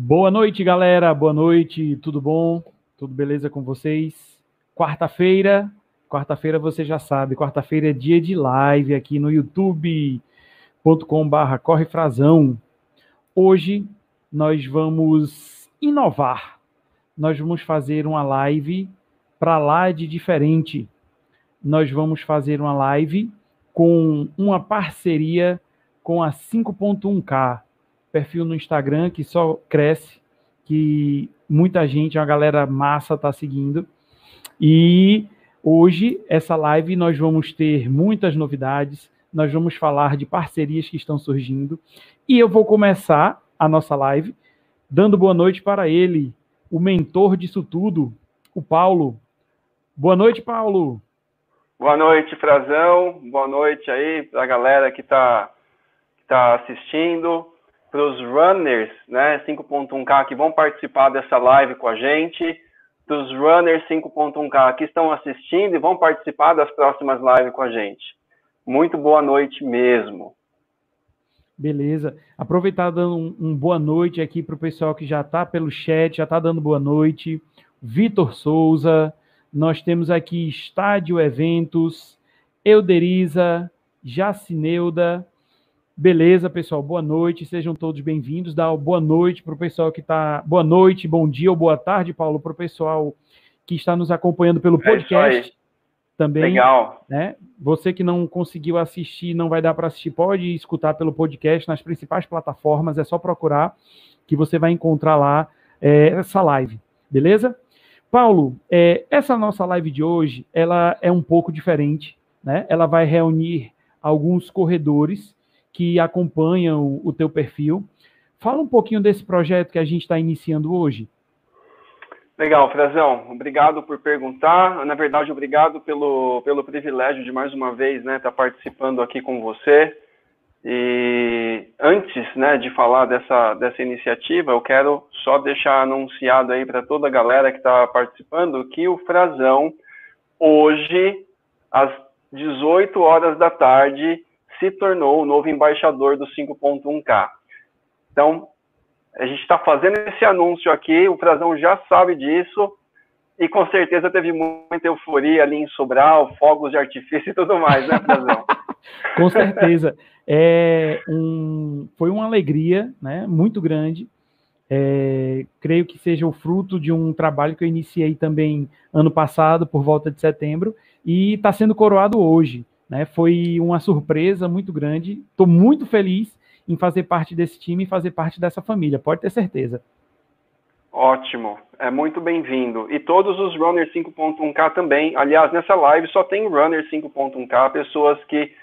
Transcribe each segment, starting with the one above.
Boa noite, galera. Boa noite. Tudo bom? Tudo beleza com vocês? Quarta-feira. Quarta-feira você já sabe. Quarta-feira é dia de live aqui no youtube.com/correfrazão. Hoje nós vamos inovar. Nós vamos fazer uma live para lá de diferente. Nós vamos fazer uma live com uma parceria com a 5.1K. Perfil no Instagram que só cresce, que muita gente, uma galera massa tá seguindo. E hoje, essa live, nós vamos ter muitas novidades, nós vamos falar de parcerias que estão surgindo. E eu vou começar a nossa live dando boa noite para ele, o mentor disso tudo, o Paulo. Boa noite, Paulo. Boa noite, Frazão. Boa noite aí para a galera que tá assistindo. Para os runners, né, 5.1K que vão participar dessa live com a gente, dos runners 5.1K que estão assistindo e vão participar das próximas lives com a gente. Muito boa noite mesmo. Beleza. Aproveitar dando um boa noite aqui para o pessoal que já está pelo chat, já está dando boa noite. Vitor Souza, nós temos aqui Estádio Eventos, Euderiza, Jacineuda. Beleza, pessoal, boa noite, sejam todos bem-vindos. Dá boa noite para o pessoal que está... Boa noite, bom dia ou boa tarde, Paulo, para o pessoal que está nos acompanhando pelo podcast também. Legal. Né? Você que não conseguiu assistir, não vai dar para assistir, pode escutar pelo podcast nas principais plataformas, é só procurar que você vai encontrar lá essa live, beleza? Paulo, essa nossa live de hoje, ela é um pouco diferente, né? Ela vai reunir alguns corredores que acompanham o teu perfil. Fala um pouquinho desse projeto que a gente está iniciando hoje. Legal, Frazão. Obrigado por perguntar. Na verdade, obrigado pelo privilégio de, mais uma vez, né, estar participando aqui com você. E antes, né, de falar dessa iniciativa, eu quero só deixar anunciado aí para toda a galera que está participando que o Frazão, hoje, às 18 horas da tarde, se tornou o novo embaixador do 5.1K. Então, a gente está fazendo esse anúncio aqui, o Frazão já sabe disso, e com certeza teve muita euforia ali em Sobral, fogos de artifício e tudo mais, né, Frazão? Com certeza. Foi uma alegria, né, muito grande. Creio que seja o fruto de um trabalho que eu iniciei também ano passado, por volta de setembro, e está sendo coroado hoje. Né, foi uma surpresa muito grande. Estou muito feliz em fazer parte desse time e fazer parte dessa família, pode ter certeza. Ótimo, é muito bem-vindo. E todos os Runners 5.1K também. Aliás, nessa live só tem Runners 5.1K, pessoas que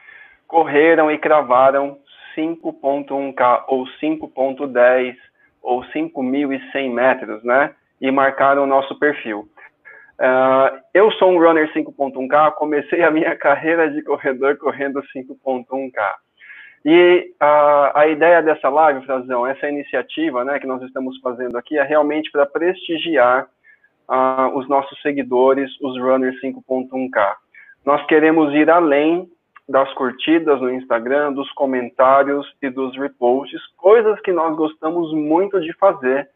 correram e cravaram 5.1K, ou 5.10, ou 5.100 metros, né? E marcaram o nosso perfil. Eu sou um runner 5.1K, comecei a minha carreira de corredor correndo 5.1K. E a ideia dessa live, Frazão, essa iniciativa, né, que nós estamos fazendo aqui, é realmente para prestigiar os nossos seguidores, os runners 5.1K. Nós queremos ir além das curtidas no Instagram, dos comentários e dos reposts, coisas que nós gostamos muito de fazer,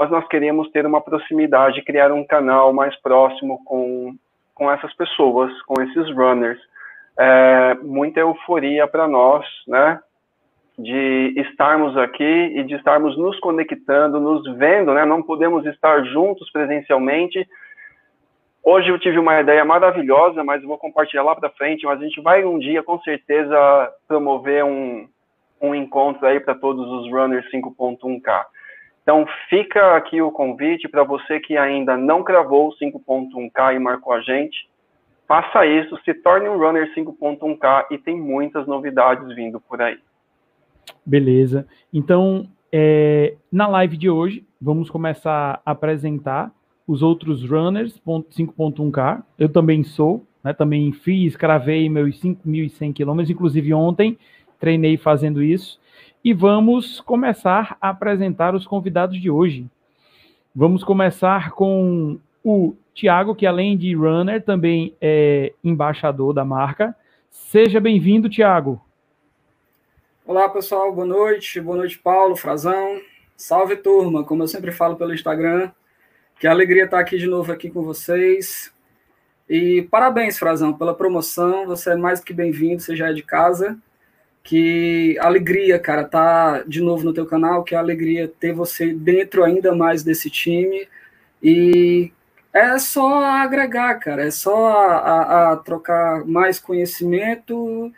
mas nós queremos ter uma proximidade, criar um canal mais próximo com essas pessoas, com esses runners. Muita euforia para nós, né, de estarmos aqui e de estarmos nos conectando, nos vendo, né, não podemos estar juntos presencialmente. Hoje eu tive uma ideia maravilhosa, mas eu vou compartilhar lá para frente, mas a gente vai um dia, com certeza, promover um encontro aí para todos os runners 5.1K. Então, fica aqui o convite para você que ainda não cravou o 5.1K e marcou a gente. Faça isso, se torne um runner 5.1K e tem muitas novidades vindo por aí. Beleza. Então, na live de hoje, vamos começar a apresentar os outros runners 5.1K. Eu também sou, né, também fiz, cravei meus 5.100 quilômetros, inclusive ontem treinei fazendo isso. E vamos começar a apresentar os convidados de hoje. Vamos começar com o Thiago, que além de runner, também é embaixador da marca. Seja bem-vindo, Thiago. Olá, pessoal. Boa noite. Boa noite, Paulo, Frazão. Salve, turma! Como eu sempre falo pelo Instagram, que alegria estar aqui de novo aqui com vocês. E parabéns, Frazão, pela promoção. Você é mais que bem-vindo, você já é de casa. Que alegria, cara, tá de novo no teu canal, que alegria ter você dentro ainda mais desse time. E é só agregar, cara, é só a trocar mais conhecimento.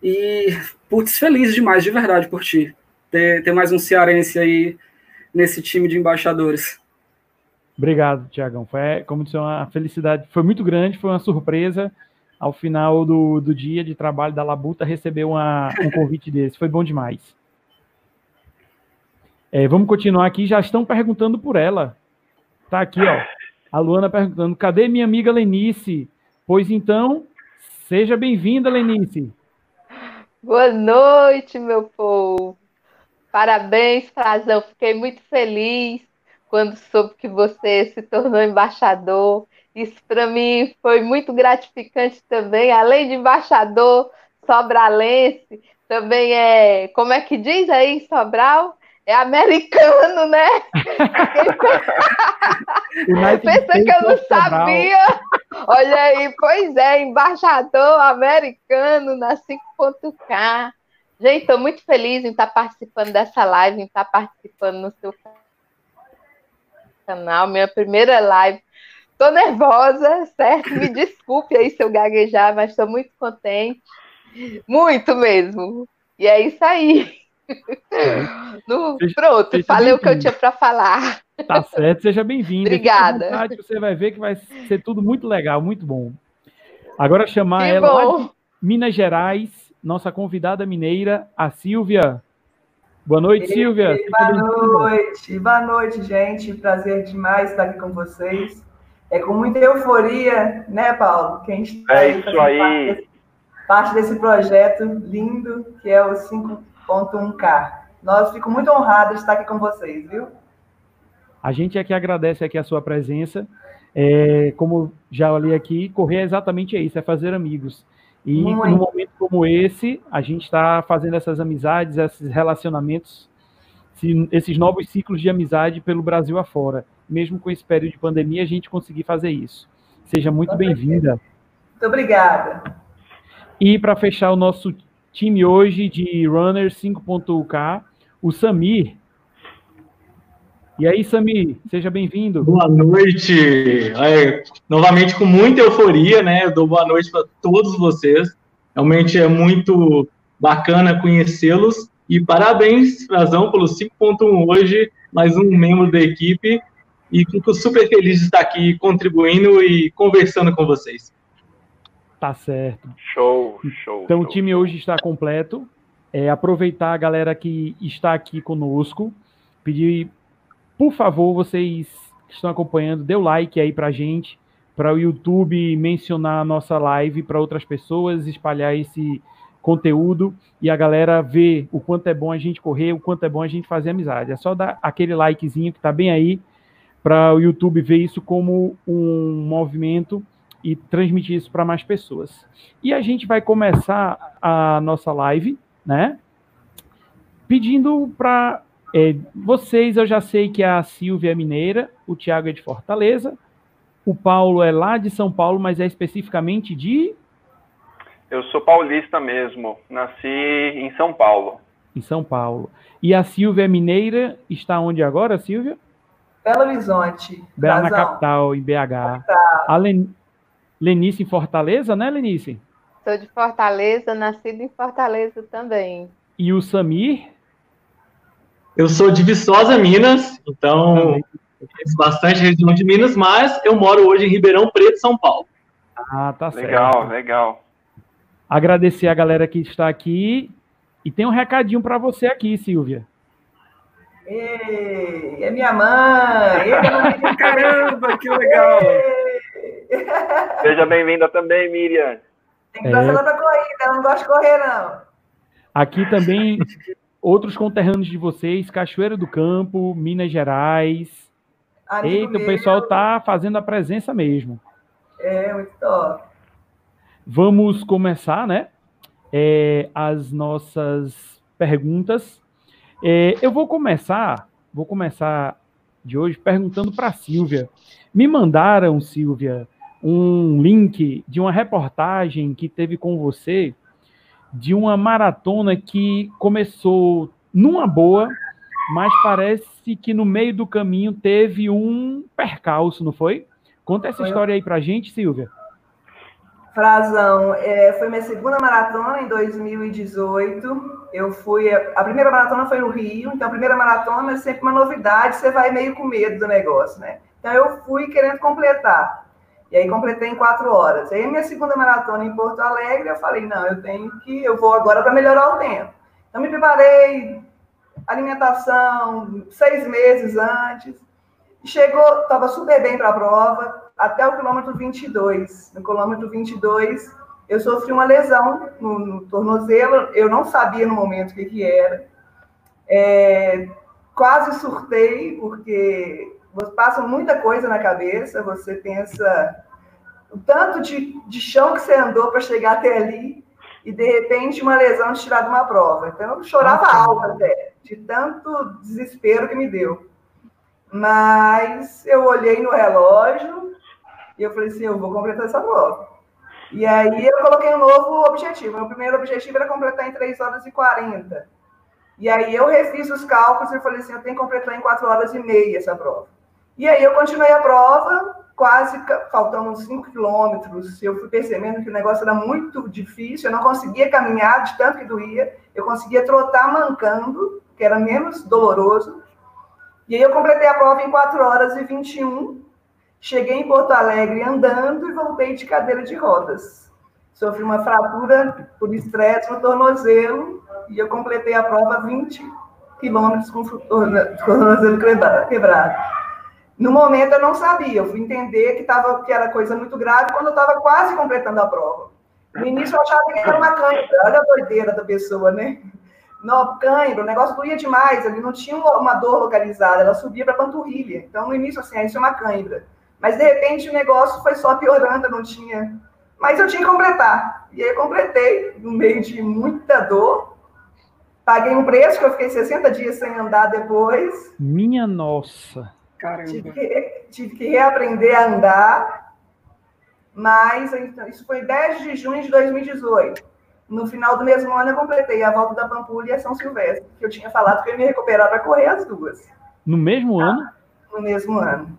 E, putz, feliz demais, de verdade, por ti. Ter mais um cearense aí nesse time de embaixadores. Obrigado, Thiagão. Foi, como disse, uma felicidade, foi muito grande, foi uma surpresa. Ao final do dia de trabalho da Labuta, receber um convite desse. Foi bom demais. É, vamos continuar aqui. Já estão perguntando por ela. Tá aqui, ó. A Luana perguntando, cadê minha amiga Lenice? Pois então, seja bem-vinda, Lenice. Boa noite, meu povo. Parabéns, Frazão. Fiquei muito feliz quando soube que você se tornou embaixador. Isso para mim foi muito gratificante também, além de embaixador sobralense, também é, como é que diz aí em Sobral? É americano, né? Pensa que eu não sabia. Olha aí, pois é, embaixador americano na 5.1K. Gente, estou muito feliz em estar participando dessa live, em estar participando no seu canal, minha primeira live. Tô nervosa, certo? Me desculpe aí se eu gaguejar, mas estou muito contente. Muito mesmo. E é isso aí. Pronto, seja falei o que eu tinha para falar. Tá certo, seja bem-vinda. Obrigada. Vontade, você vai ver que vai ser tudo muito legal, muito bom. Agora chamar que ela lá de Minas Gerais, nossa convidada mineira, a Silvia. Boa noite, Silvia. Ei, boa noite, gente. Prazer demais estar aqui com vocês. É com muita euforia, né, Paulo? Que a gente está parte desse projeto lindo que é o 5.1K. Nós fico muito honrado de estar aqui com vocês, viu? A gente aqui agradece aqui a sua presença. É, como já li aqui, correr é exatamente isso, é fazer amigos. E num momento como esse, a gente está fazendo essas amizades, esses relacionamentos, esses novos ciclos de amizade pelo Brasil afora. Mesmo com esse período de pandemia, a gente conseguir fazer isso. Seja muito bem-vinda. Muito obrigada. E para fechar o nosso time hoje de Runner 5.1K, o Samir. E aí, Samir, seja bem-vindo. Boa noite. É, novamente com muita euforia, né? Eu dou boa noite para todos vocês. Realmente é muito bacana conhecê-los. E parabéns, Frazão, pelo 5.1 hoje, mais um membro da equipe. E fico super feliz de estar aqui contribuindo e conversando com vocês. Tá certo. Show. Então o time hoje está completo. É, aproveitar a galera que está aqui conosco. Pedir, por favor, vocês que estão acompanhando, dê o like aí pra gente, para o YouTube mencionar a nossa live para outras pessoas, espalhar esse conteúdo e a galera ver o quanto é bom a gente correr, o quanto é bom a gente fazer amizade. É só dar aquele likezinho que tá bem aí, para o YouTube ver isso como um movimento e transmitir isso para mais pessoas. E a gente vai começar a nossa live, né? Pedindo para vocês, eu já sei que a Silvia é mineira, o Thiago é de Fortaleza, o Paulo é lá de São Paulo, mas é especificamente de... Eu sou paulista mesmo, nasci em São Paulo. Em São Paulo. E a Silvia é mineira, está onde agora, Silvia? Belo Horizonte. Bela, na capital, em BH. Capital. A Lenice em Fortaleza, né, Lenice? Sou de Fortaleza, nascido em Fortaleza também. E o Samir? Eu sou de Viçosa, Minas, então bastante região de Minas, mas eu moro hoje em Ribeirão Preto, São Paulo. Ah, tá certo. Legal. Agradecer a galera que está aqui. E tem um recadinho para você aqui, Silvia. Ei, é minha mãe! Ei, caramba, que legal! Ei. Seja bem-vinda também, Miriam. Tem que passar lá para corrida, ela não gosta de correr, não. Aqui também, outros conterrâneos de vocês, Cachoeira do Campo, Minas Gerais. Amigo Eita, meu. O pessoal tá fazendo a presença mesmo. É, muito top. Vamos começar, né? As nossas perguntas. Eu vou começar Vou começar de hoje perguntando para a Silvia. Me mandaram, Silvia, um link de uma reportagem que teve com você de uma maratona que começou numa boa, mas parece que no meio do caminho teve um percalço, não foi? Conta essa história aí pra gente, Silvia. Frazão, foi minha segunda maratona em 2018. A primeira maratona foi no Rio, então a primeira maratona é sempre uma novidade, você vai meio com medo do negócio, né? Então eu fui querendo completar. E aí completei em 4 horas. Aí minha segunda maratona em Porto Alegre, eu falei, não, eu vou agora para melhorar o tempo. Então me preparei, alimentação, 6 meses antes. Chegou, estava super bem para a prova, até o quilômetro 22. No quilômetro 22, eu sofri uma lesão no tornozelo, eu não sabia no momento o que era. Quase surtei, porque... passa muita coisa na cabeça, você pensa o tanto de chão que você andou para chegar até ali e, de repente, uma lesão te tirar de uma prova. Então, eu chorava alto até, de tanto desespero que me deu. Mas eu olhei no relógio e eu falei assim, eu vou completar essa prova. E aí eu coloquei um novo objetivo. Meu primeiro objetivo era completar em 3 horas e 40. E aí eu refiz os cálculos e falei assim, eu tenho que completar em 4 horas e meia essa prova. E aí eu continuei a prova, quase faltando uns 5 quilômetros. Eu fui percebendo que o negócio era muito difícil, eu não conseguia caminhar de tanto que doía, eu conseguia trotar mancando, que era menos doloroso. E aí eu completei a prova em 4 horas e 21, cheguei em Porto Alegre andando e voltei de cadeira de rodas. Sofri uma fratura por estresse no tornozelo e eu completei a prova 20 quilômetros com o tornozelo quebrado. No momento, eu não sabia. Eu fui entender que era coisa muito grave quando eu estava quase completando a prova. No início, eu achava que era uma cãibra. Olha a doideira da pessoa, né? Não, cãibra, o negócio doía demais. Ele não tinha uma dor localizada. Ela subia para a panturrilha. Então, no início, assim, isso é uma cãibra. Mas, de repente, o negócio foi só piorando. Eu não tinha... Mas eu tinha que completar. E aí, eu completei no meio de muita dor. Paguei um preço, que eu fiquei 60 dias sem andar depois. Minha nossa... Caramba. Tive que reaprender a andar, mas então, isso foi 10 de junho de 2018. No final do mesmo ano, eu completei a volta da Pampulha e a São Silvestre, que eu tinha falado que eu ia me recuperar para correr as duas. No mesmo ano? No mesmo ano.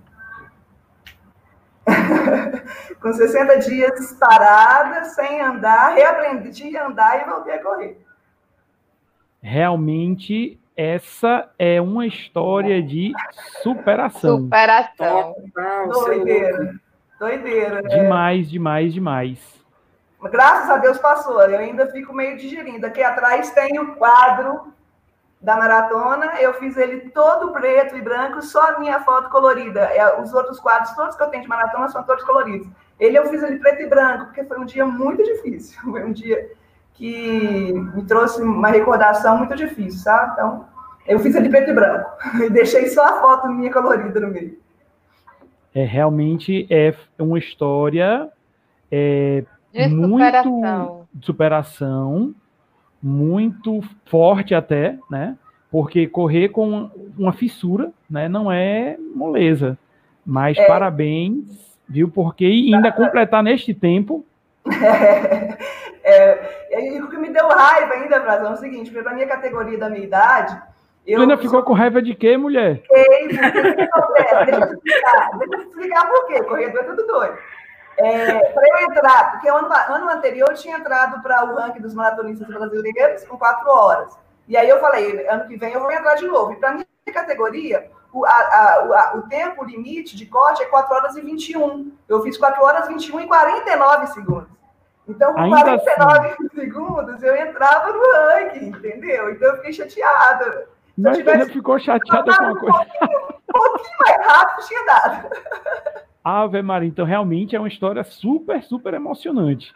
Com 60 dias parada, sem andar, reaprendi a andar e voltei a correr. Realmente... Essa é uma história de superação. Superação. Doideira. Doideira. Demais, demais, demais. Graças a Deus passou. Eu ainda fico meio digerindo. Aqui atrás tem o quadro da maratona. Eu fiz ele todo preto e branco, só a minha foto colorida. Os outros quadros, todos que eu tenho de maratona, são todos coloridos. Eu fiz ele preto e branco, porque foi um dia muito difícil. Foi um dia... que me trouxe uma recordação muito difícil, sabe? Então, eu fiz ele preto e branco, e deixei só a foto minha colorida no meio. Realmente é uma história de superação. Muito de superação, muito forte até, né? Porque correr com uma fissura, né? Não é moleza, mas parabéns, viu? Porque ainda completar neste tempo... E o que me deu raiva ainda, Frazão, é o seguinte, porque para a minha categoria da minha idade... Você ainda ficou com raiva de quê, mulher? Deixa eu explicar por quê, corredor é tudo doido. Para eu entrar, porque ano anterior eu tinha entrado para o ranking dos maratonistas brasileiros com 4 horas. E aí eu falei, ano que vem eu vou entrar de novo. E para a minha categoria... O tempo limite de corte é 4 horas e 21. Eu fiz 4 horas, 21 e 49 segundos. Então, com 49 segundos, eu entrava no ranking, entendeu? Então, eu fiquei chateada. Mas você ficou chateada com uma coisa. Um pouquinho mais rápido tinha dado. Ave Maria, então, realmente é uma história super, super emocionante.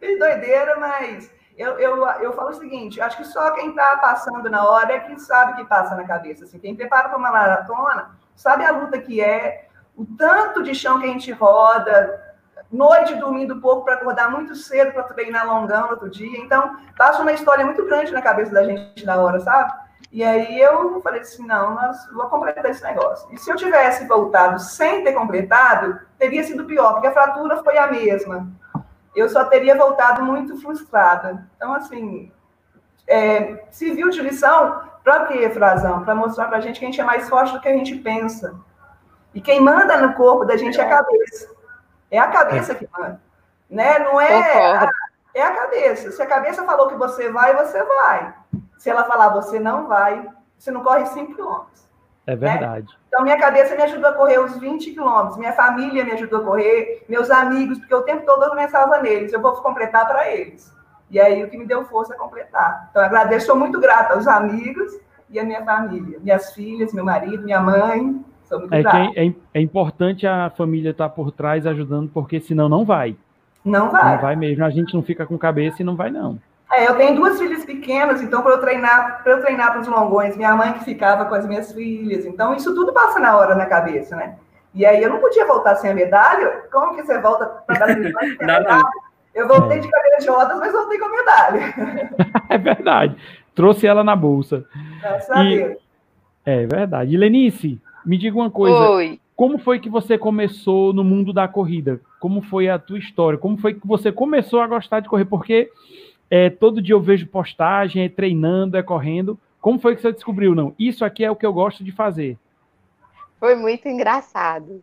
Que doideira, mas... Eu falo o seguinte, acho que só quem está passando na hora é quem sabe o que passa na cabeça. Assim, quem prepara para uma maratona sabe a luta que é, o tanto de chão que a gente roda, noite dormindo pouco para acordar muito cedo para treinar longão no outro dia. Então, passa uma história muito grande na cabeça da gente na hora, sabe? E aí eu falei assim, não, vou completar esse negócio. E se eu tivesse voltado sem ter completado, teria sido pior, porque a fratura foi a mesma. Eu só teria voltado muito frustrada. Então, assim, se viu de lição, para quê, Frazão? Para mostrar para a gente que a gente é mais forte do que a gente pensa. E quem manda no corpo da gente é a cabeça. É a cabeça que manda. Né? Não é... É a cabeça. Se a cabeça falou que você vai, você vai. Se ela falar, você não vai, você não corre 5 quilômetros. É verdade. Né? Então, minha cabeça me ajudou a correr os 20 quilômetros, minha família me ajudou a correr, meus amigos, porque o tempo todo eu pensava neles, eu vou completar para eles. E aí, o que me deu força é completar. Então, agradeço, sou muito grata aos amigos e à minha família, minhas filhas, meu marido, minha mãe, sou muito grata. É importante a família estar por trás ajudando, porque senão não vai. Não vai. Não vai mesmo, a gente não fica com cabeça e não vai não. É, eu tenho 2 filhas pequenas, então para eu treinar para os longões, minha mãe que ficava com as minhas filhas, então isso tudo passa na hora na cabeça, né? E aí eu não podia voltar sem a medalha, como que você volta para dar medalha? Não. Eu voltei de cadeira de rodas, mas voltei com a medalha. É verdade, trouxe ela na bolsa. É verdade. E Lenice, me diga uma coisa. Oi. Como foi que você começou no mundo da corrida? Como foi a tua história? Como foi que você começou a gostar de correr? Porque... todo dia eu vejo postagem, treinando, correndo. Como foi que você descobriu? Não, isso aqui é o que eu gosto de fazer. Foi muito engraçado.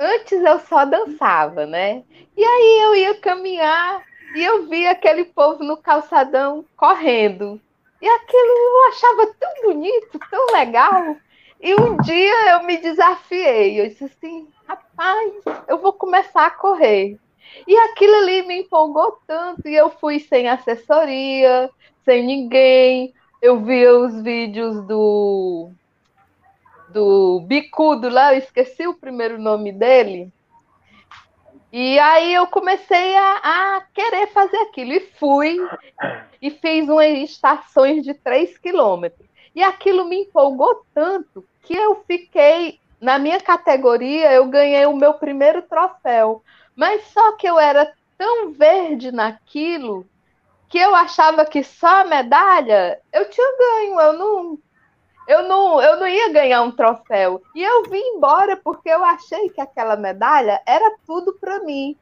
Antes eu só dançava, né? E aí eu ia caminhar e eu via aquele povo no calçadão correndo. E aquilo eu achava tão bonito, tão legal. E um dia eu me desafiei. Eu disse assim, rapaz, eu vou começar a correr. E aquilo ali me empolgou tanto, e eu fui sem assessoria, sem ninguém. Eu via os vídeos do Bicudo lá, eu esqueci o primeiro nome dele. E aí eu comecei a querer fazer aquilo, e fui, e fiz umas estações de 3 quilômetros. E aquilo me empolgou tanto, que eu fiquei, na minha categoria, eu ganhei o meu primeiro troféu. Mas só que eu era tão verde naquilo que eu achava que só a medalha eu tinha ganho, eu não ia ganhar um troféu. E eu vim embora porque eu achei que aquela medalha era tudo para mim.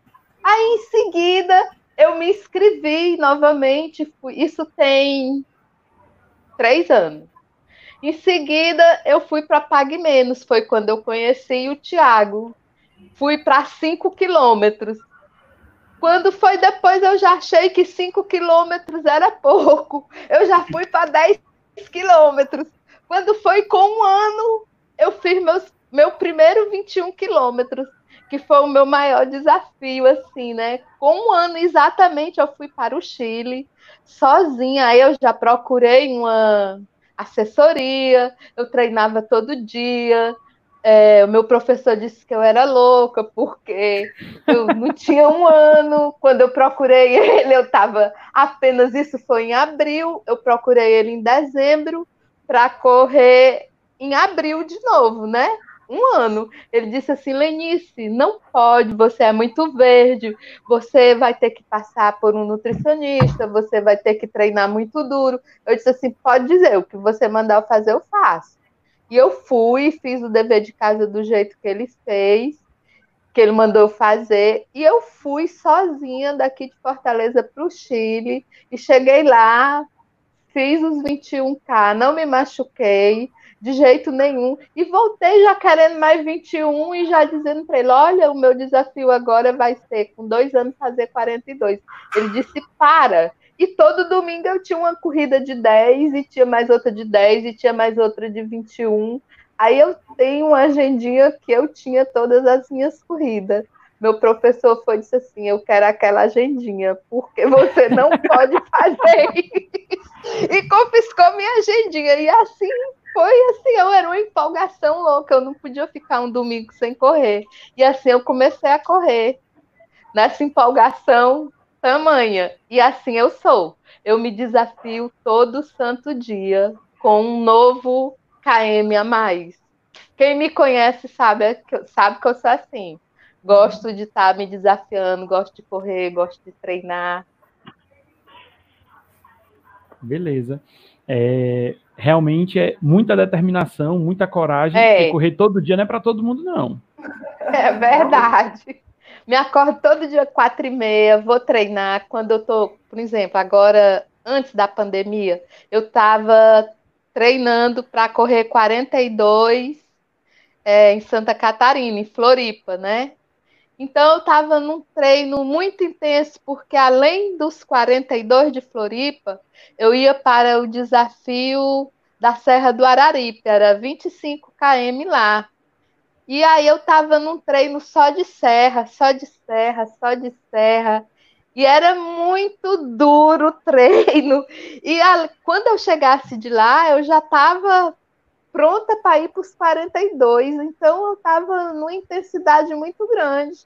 Aí, em seguida, eu me inscrevi novamente, isso tem 3 anos. Em seguida, eu fui para Pague Menos, foi quando eu conheci o Thiago. Fui para 5 quilômetros. Quando foi depois, eu já achei que 5 quilômetros era pouco. Eu já fui para 10 quilômetros. Quando foi com 1 ano, eu fiz meu primeiro 21 quilômetros, que foi o meu maior desafio, assim, né? Com 1 ano, exatamente, eu fui para o Chile, sozinha. Aí eu já procurei uma assessoria, eu treinava todo dia. O meu professor disse que eu era louca, porque eu não tinha 1 ano. Quando eu procurei ele, eu estava apenas... Isso foi em abril, eu procurei ele em dezembro para correr em abril de novo, né? 1 ano. Ele disse assim, Lenice, não pode, você é muito verde, você vai ter que passar por um nutricionista, você vai ter que treinar muito duro. Eu disse assim, pode dizer, o que você mandar eu fazer, eu faço. E eu fui, fiz o dever de casa do jeito que ele fez, que ele mandou eu fazer. E eu fui sozinha daqui de Fortaleza para o Chile. E cheguei lá, fiz os 21K, não me machuquei de jeito nenhum. E voltei já querendo mais 21 e já dizendo para ele, olha, o meu desafio agora vai ser, com 2 anos, fazer 42. Ele disse, para. E todo domingo eu tinha uma corrida de 10, e tinha mais outra de 10, e tinha mais outra de 21. Aí eu tenho uma agendinha que eu tinha todas as minhas corridas. Meu professor disse assim, eu quero aquela agendinha, porque você não pode fazer isso. E confiscou minha agendinha. E assim, foi assim, eu era uma empolgação louca, eu não podia ficar um domingo sem correr. E assim eu comecei a correr, nessa empolgação tamanha. E assim eu sou. Eu me desafio todo santo dia com um novo KM a mais. Quem me conhece sabe que eu sou assim. Gosto de estar me desafiando, gosto de correr, gosto de treinar. Beleza. realmente é muita determinação, muita coragem, porque correr todo dia não é para todo mundo, não. É verdade. Me acordo todo dia 4h30, vou treinar. Quando eu tô, por exemplo, agora, antes da pandemia, eu tava treinando para correr 42 em Santa Catarina, em Floripa, né? Então, eu estava num treino muito intenso, porque além dos 42 de Floripa, eu ia para o desafio da Serra do Araripe, era 25 km lá. E aí eu estava num treino só de serra, só de serra, só de serra. E era muito duro o treino. E quando eu chegasse de lá, eu já estava pronta para ir para os 42, então eu estava numa intensidade muito grande.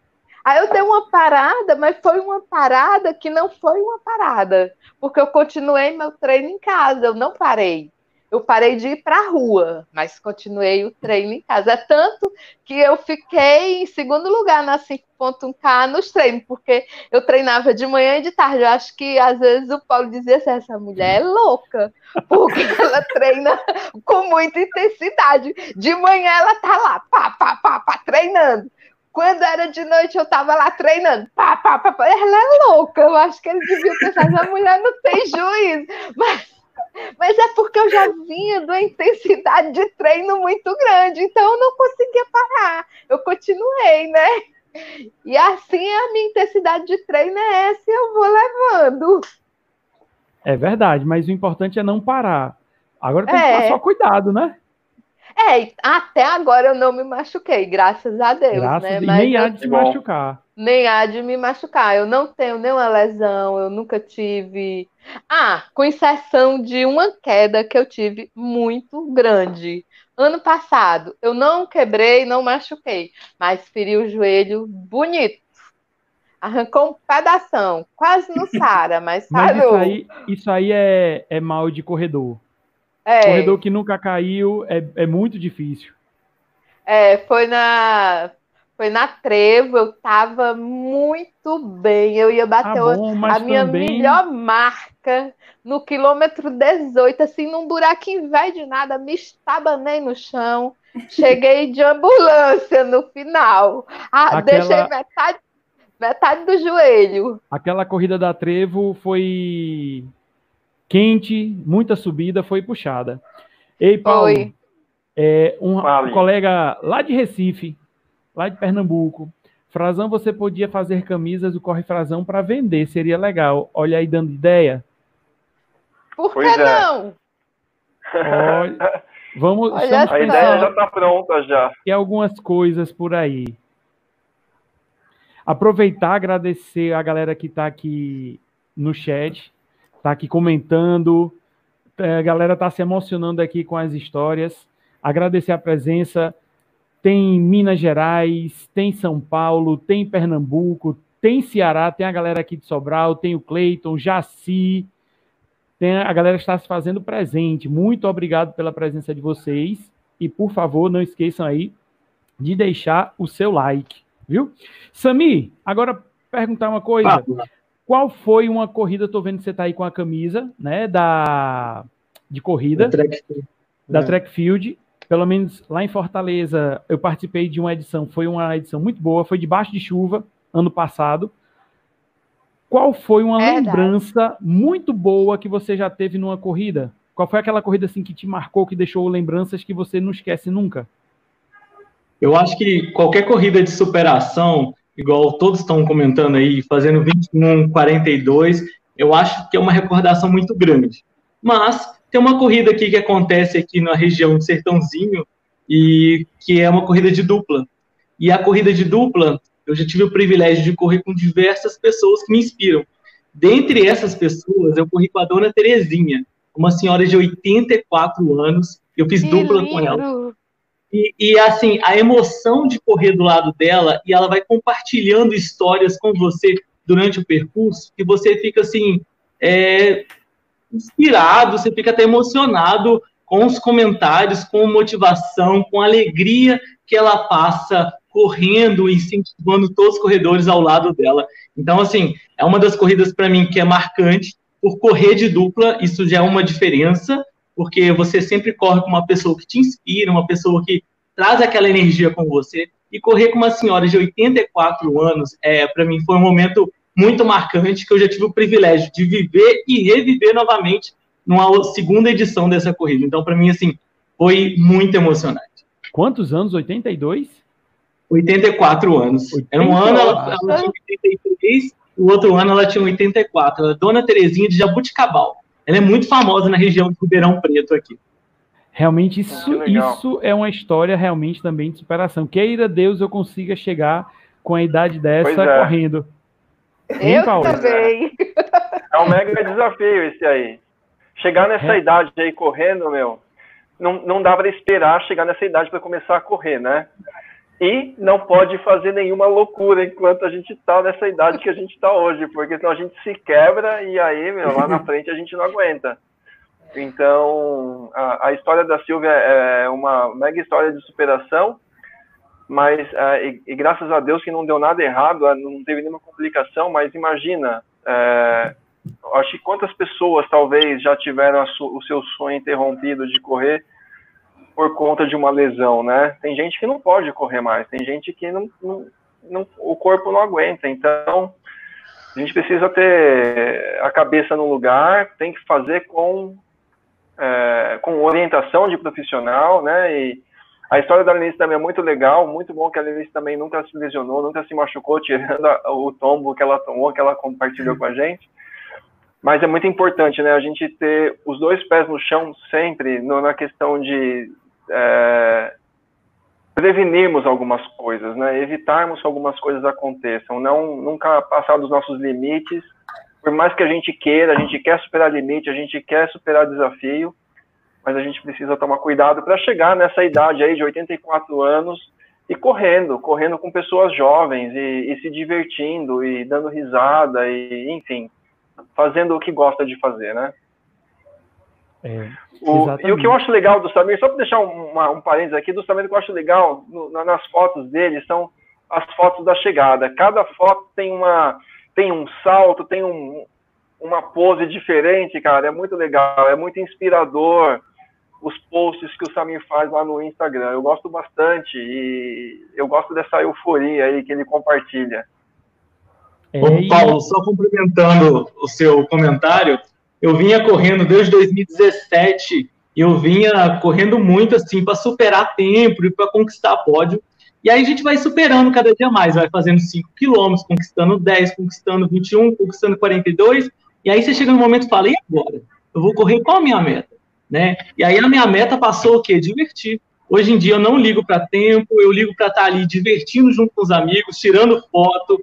Aí eu dei uma parada, mas foi uma parada que não foi uma parada, porque eu continuei meu treino em casa, eu não parei. Eu parei de ir para a rua, mas continuei o treino em casa. É tanto que eu fiquei em segundo lugar na 5.1K nos treinos, porque eu treinava de manhã e de tarde. Eu acho que, às vezes, o Paulo dizia assim, essa mulher é louca, porque ela treina com muita intensidade. De manhã ela tá lá, pá, pá, pá, pá, treinando. Quando era de noite, eu estava lá treinando. Pá, pá, pá, pá. Ela é louca. Eu acho que eles deviam pensar, essa mulher não tem juízo. Mas é porque eu já vinha de uma intensidade de treino muito grande, então eu não conseguia parar, eu continuei, né? E assim a minha intensidade de treino é essa e eu vou levando. É verdade, mas o importante é não parar. Agora tem que tomar só cuidado, né? Até agora eu não me machuquei, graças a Deus, né? Mas nem há de se machucar. Nem há de me machucar, eu não tenho nenhuma lesão, eu nunca tive... com exceção de uma queda que eu tive muito grande. Ano passado, eu não quebrei, não machuquei, mas feri o joelho bonito. Arrancou um pedação, quase não sara, mas sarou. Mas isso aí é mal de corredor. Corredor que nunca caiu, é muito difícil. Foi na trevo, eu estava muito bem, eu ia bater a minha melhor marca no quilômetro 18, assim, num buraquinho velho de nada, me estabanei no chão, cheguei de ambulância no final, deixei metade do joelho. Aquela corrida da trevo foi quente, muita subida, foi puxada. Ei, Paulo, um colega lá de Recife, lá de Pernambuco, Frazão, você podia fazer camisas do Corre Frazão para vender, seria legal. Olha aí, dando ideia. Por que não? Olha, estamos a ideia já está pronta já. E algumas coisas por aí. Aproveitar, agradecer a galera que está aqui no chat, está aqui comentando, a galera está se emocionando aqui com as histórias. Agradecer a presença. Tem Minas Gerais, tem São Paulo, tem Pernambuco, tem Ceará, tem a galera aqui de Sobral, tem o Cleiton, Jaci, tem a galera que está se fazendo presente. Muito obrigado pela presença de vocês e, por favor, não esqueçam aí de deixar o seu like, viu? Samir, agora perguntar uma coisa. Qual foi uma corrida, estou vendo que você está aí com a camisa, né, de corrida, da Track Field. Pelo menos lá em Fortaleza, eu participei de uma edição, foi uma edição muito boa, foi debaixo de chuva, ano passado. Qual foi uma lembrança muito boa que você já teve numa corrida? Qual foi aquela corrida assim, que te marcou, que deixou lembranças que você não esquece nunca? Eu acho que qualquer corrida de superação, igual todos estão comentando aí, fazendo 21, 42, eu acho que é uma recordação muito grande. Mas... tem uma corrida aqui que acontece aqui na região de Sertãozinho, e que é uma corrida de dupla. E a corrida de dupla, eu já tive o privilégio de correr com diversas pessoas que me inspiram. Dentre essas pessoas, eu corri com a Dona Terezinha, uma senhora de 84 anos, eu fiz dupla com ela. E assim, a emoção de correr do lado dela, e ela vai compartilhando histórias com você durante o percurso, que você fica assim... inspirado, você fica até emocionado com os comentários, com motivação, com a alegria que ela passa correndo e incentivando todos os corredores ao lado dela. Então, assim, é uma das corridas para mim que é marcante. Por correr de dupla, isso já é uma diferença, porque você sempre corre com uma pessoa que te inspira, uma pessoa que traz aquela energia com você, e correr com uma senhora de 84 anos, para mim, foi um momento muito marcante, que eu já tive o privilégio de viver e reviver novamente numa segunda edição dessa corrida. Então, para mim, assim, foi muito emocionante. Quantos anos? 82? 84 anos. 84. Era um ano, ela tinha 83, o outro ano ela tinha 84. Ela é Dona Terezinha de Jabuticabal. Ela é muito famosa na região de Ribeirão Preto aqui. Realmente, isso é uma história realmente também de superação. Queira Deus eu consiga chegar com a idade dessa correndo. Eu também. É um mega desafio esse aí. Chegar nessa idade aí correndo, meu, não dá para esperar chegar nessa idade para começar a correr, né? E não pode fazer nenhuma loucura enquanto a gente está nessa idade que a gente está hoje, porque senão a gente se quebra e aí, meu, lá na frente a gente não aguenta. Então, a história da Silvia é uma mega história de superação, mas, e graças a Deus que não deu nada errado, não teve nenhuma complicação, mas imagina, acho que quantas pessoas talvez já tiveram o seu sonho interrompido de correr por conta de uma lesão, né? Tem gente que não pode correr mais, tem gente que não, o corpo não aguenta. Então, a gente precisa ter a cabeça no lugar, tem que fazer com orientação de profissional, né? E a história da Lenice também é muito legal, muito bom que a Lenice também nunca se lesionou, nunca se machucou, tirando o tombo que ela tomou, que ela compartilhou com a gente. Mas é muito importante, né? A gente ter os dois pés no chão sempre, na questão de prevenirmos algumas coisas, né? Evitarmos que algumas coisas aconteçam, nunca passar dos nossos limites. Por mais que a gente queira, a gente quer superar limite, a gente quer superar desafio, mas a gente precisa tomar cuidado para chegar nessa idade aí de 84 anos e correndo com pessoas jovens e se divertindo e dando risada e, enfim, fazendo o que gosta de fazer, né? E o que eu acho legal do Samir, só para deixar um parênteses aqui, do Samir, que eu acho legal nas fotos dele, são as fotos da chegada. Cada foto tem um salto, tem uma pose diferente, cara. É muito legal, é muito inspirador os posts que o Samir faz lá no Instagram. Eu gosto bastante e eu gosto dessa euforia aí que ele compartilha. Ô, Paulo, só complementando o seu comentário, eu vinha correndo desde 2017, eu vinha correndo muito assim para superar tempo e para conquistar pódio, e aí a gente vai superando cada dia mais, vai fazendo 5 quilômetros, conquistando 10, conquistando 21, conquistando 42, e aí você chega no momento e fala, e agora? Eu vou correr qual a minha meta? Né? E aí a minha meta passou o quê? Divertir. Hoje em dia eu não ligo para tempo, eu ligo para estar ali divertindo junto com os amigos, tirando foto,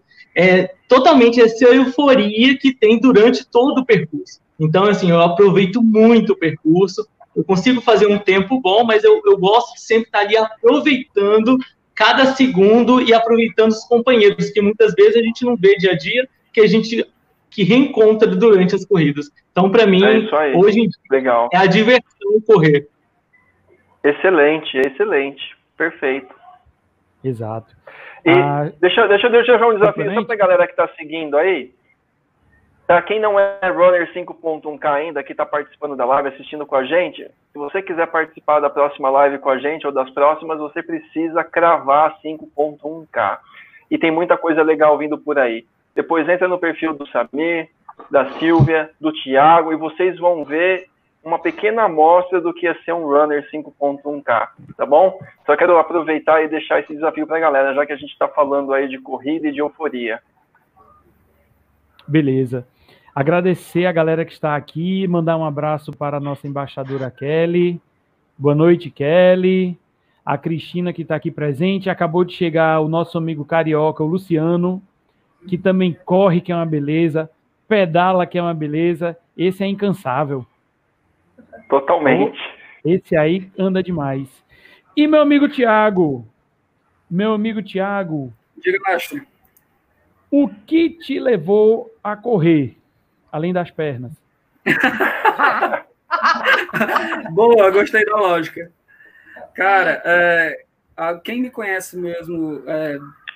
totalmente essa euforia que tem durante todo o percurso. Então, assim, eu aproveito muito o percurso, eu consigo fazer um tempo bom, mas eu gosto de sempre estar ali aproveitando cada segundo e aproveitando os companheiros, que muitas vezes a gente não vê dia a dia, que a gente reencontra durante as corridas. Então, para mim, hoje em dia, legal, é a diversão correr. Excelente, excelente, perfeito. Exato. E deixa eu ver um desafio só para a galera que está seguindo aí. Para quem não é runner 5.1K ainda, que está participando da live, assistindo com a gente, se você quiser participar da próxima live com a gente ou das próximas, você precisa cravar 5.1K. E tem muita coisa legal vindo por aí. Depois entra no perfil do Samir, da Silvia, do Thiago, e vocês vão ver uma pequena amostra do que ia ser um runner 5.1K, tá bom? Só quero aproveitar e deixar esse desafio para a galera, já que a gente está falando aí de corrida e de euforia. Beleza. Agradecer a galera que está aqui, mandar um abraço para a nossa embaixadora Kelly. Boa noite, Kelly. A Cristina, que está aqui presente. Acabou de chegar o nosso amigo carioca, o Luciano, que também corre, que é uma beleza. Pedala, que é uma beleza. Esse é incansável. Totalmente. Esse aí anda demais. E meu amigo Thiago, diga, mestre, o que te levou a correr, além das pernas? Boa, gostei da lógica. Cara, quem me conhece mesmo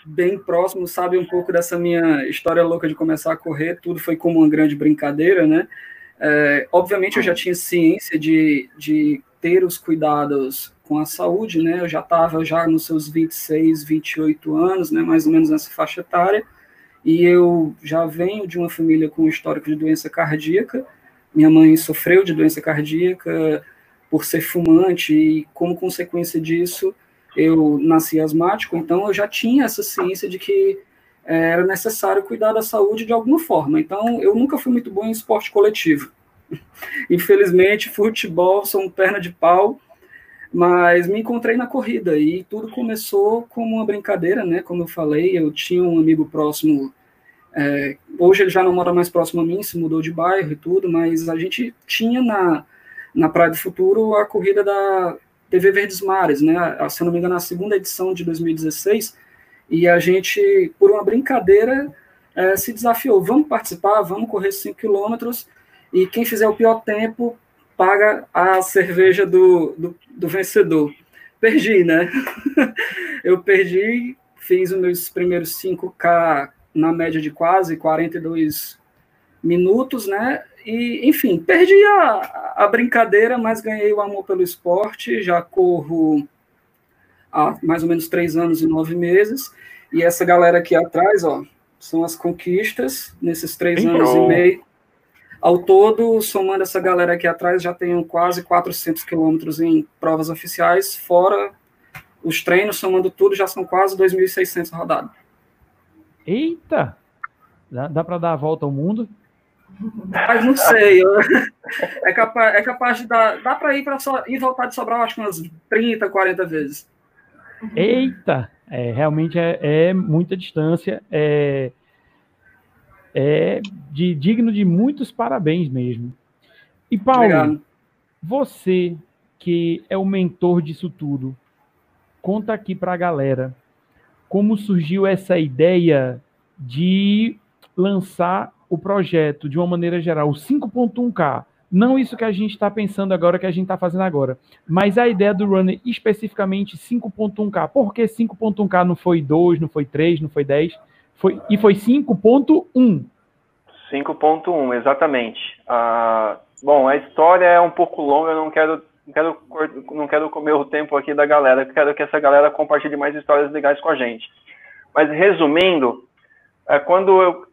bem próximo sabe um pouco dessa minha história louca de começar a correr. Tudo foi como uma grande brincadeira, né? Obviamente, eu já tinha ciência de ter os cuidados com a saúde, né? Eu já estava nos seus 26, 28 anos, né? Mais ou menos nessa faixa etária, e eu já venho de uma família com histórico de doença cardíaca. Minha mãe sofreu de doença cardíaca por ser fumante, e como consequência disso, eu nasci asmático, então eu já tinha essa ciência de que era necessário cuidar da saúde de alguma forma. Então, eu nunca fui muito bom em esporte coletivo. Infelizmente, futebol, sou um perna de pau, mas me encontrei na corrida, e tudo começou como uma brincadeira, né? Como eu falei, eu tinha um amigo próximo, hoje ele já não mora mais próximo a mim, se mudou de bairro e tudo, mas a gente tinha na Praia do Futuro a corrida da TV Verdes Mares, né? Se eu não me engano, a segunda edição de 2016, e a gente, por uma brincadeira, se desafiou, vamos participar, vamos correr 5 quilômetros, e quem fizer o pior tempo paga a cerveja do vencedor. Perdi, né? Eu perdi, fiz os meus primeiros 5K na média de quase 42 minutos, né? E, enfim, perdi a brincadeira, mas ganhei o amor pelo esporte. Já corro há mais ou menos 3 anos e 9 meses. E essa galera aqui atrás, ó, são as conquistas nesses 3 anos e meio. Ao todo, somando essa galera aqui atrás, já tenho quase 400 quilômetros em provas oficiais, fora os treinos, somando tudo, já são quase 2.600 rodadas. Eita! Dá para dar a volta ao mundo? Mas não sei. É capaz de dar... Dá para ir e voltar de Sobral, acho que umas 30, 40 vezes. Eita! Realmente é muita distância, digno de muitos parabéns mesmo. E, Paulo, obrigado. Você que é o mentor disso tudo, conta aqui para a galera como surgiu essa ideia de lançar o projeto, de uma maneira geral, o 5.1K. Não isso que a gente está pensando agora, que a gente está fazendo agora, mas a ideia do runner especificamente 5.1K. Por que 5.1K? Não foi 2, não foi 3, não foi 10... Foi 5.1. 5.1, exatamente. Bom, a história é um pouco longa, eu não quero comer o tempo aqui da galera, eu quero que essa galera compartilhe mais histórias legais com a gente. Mas, resumindo, quando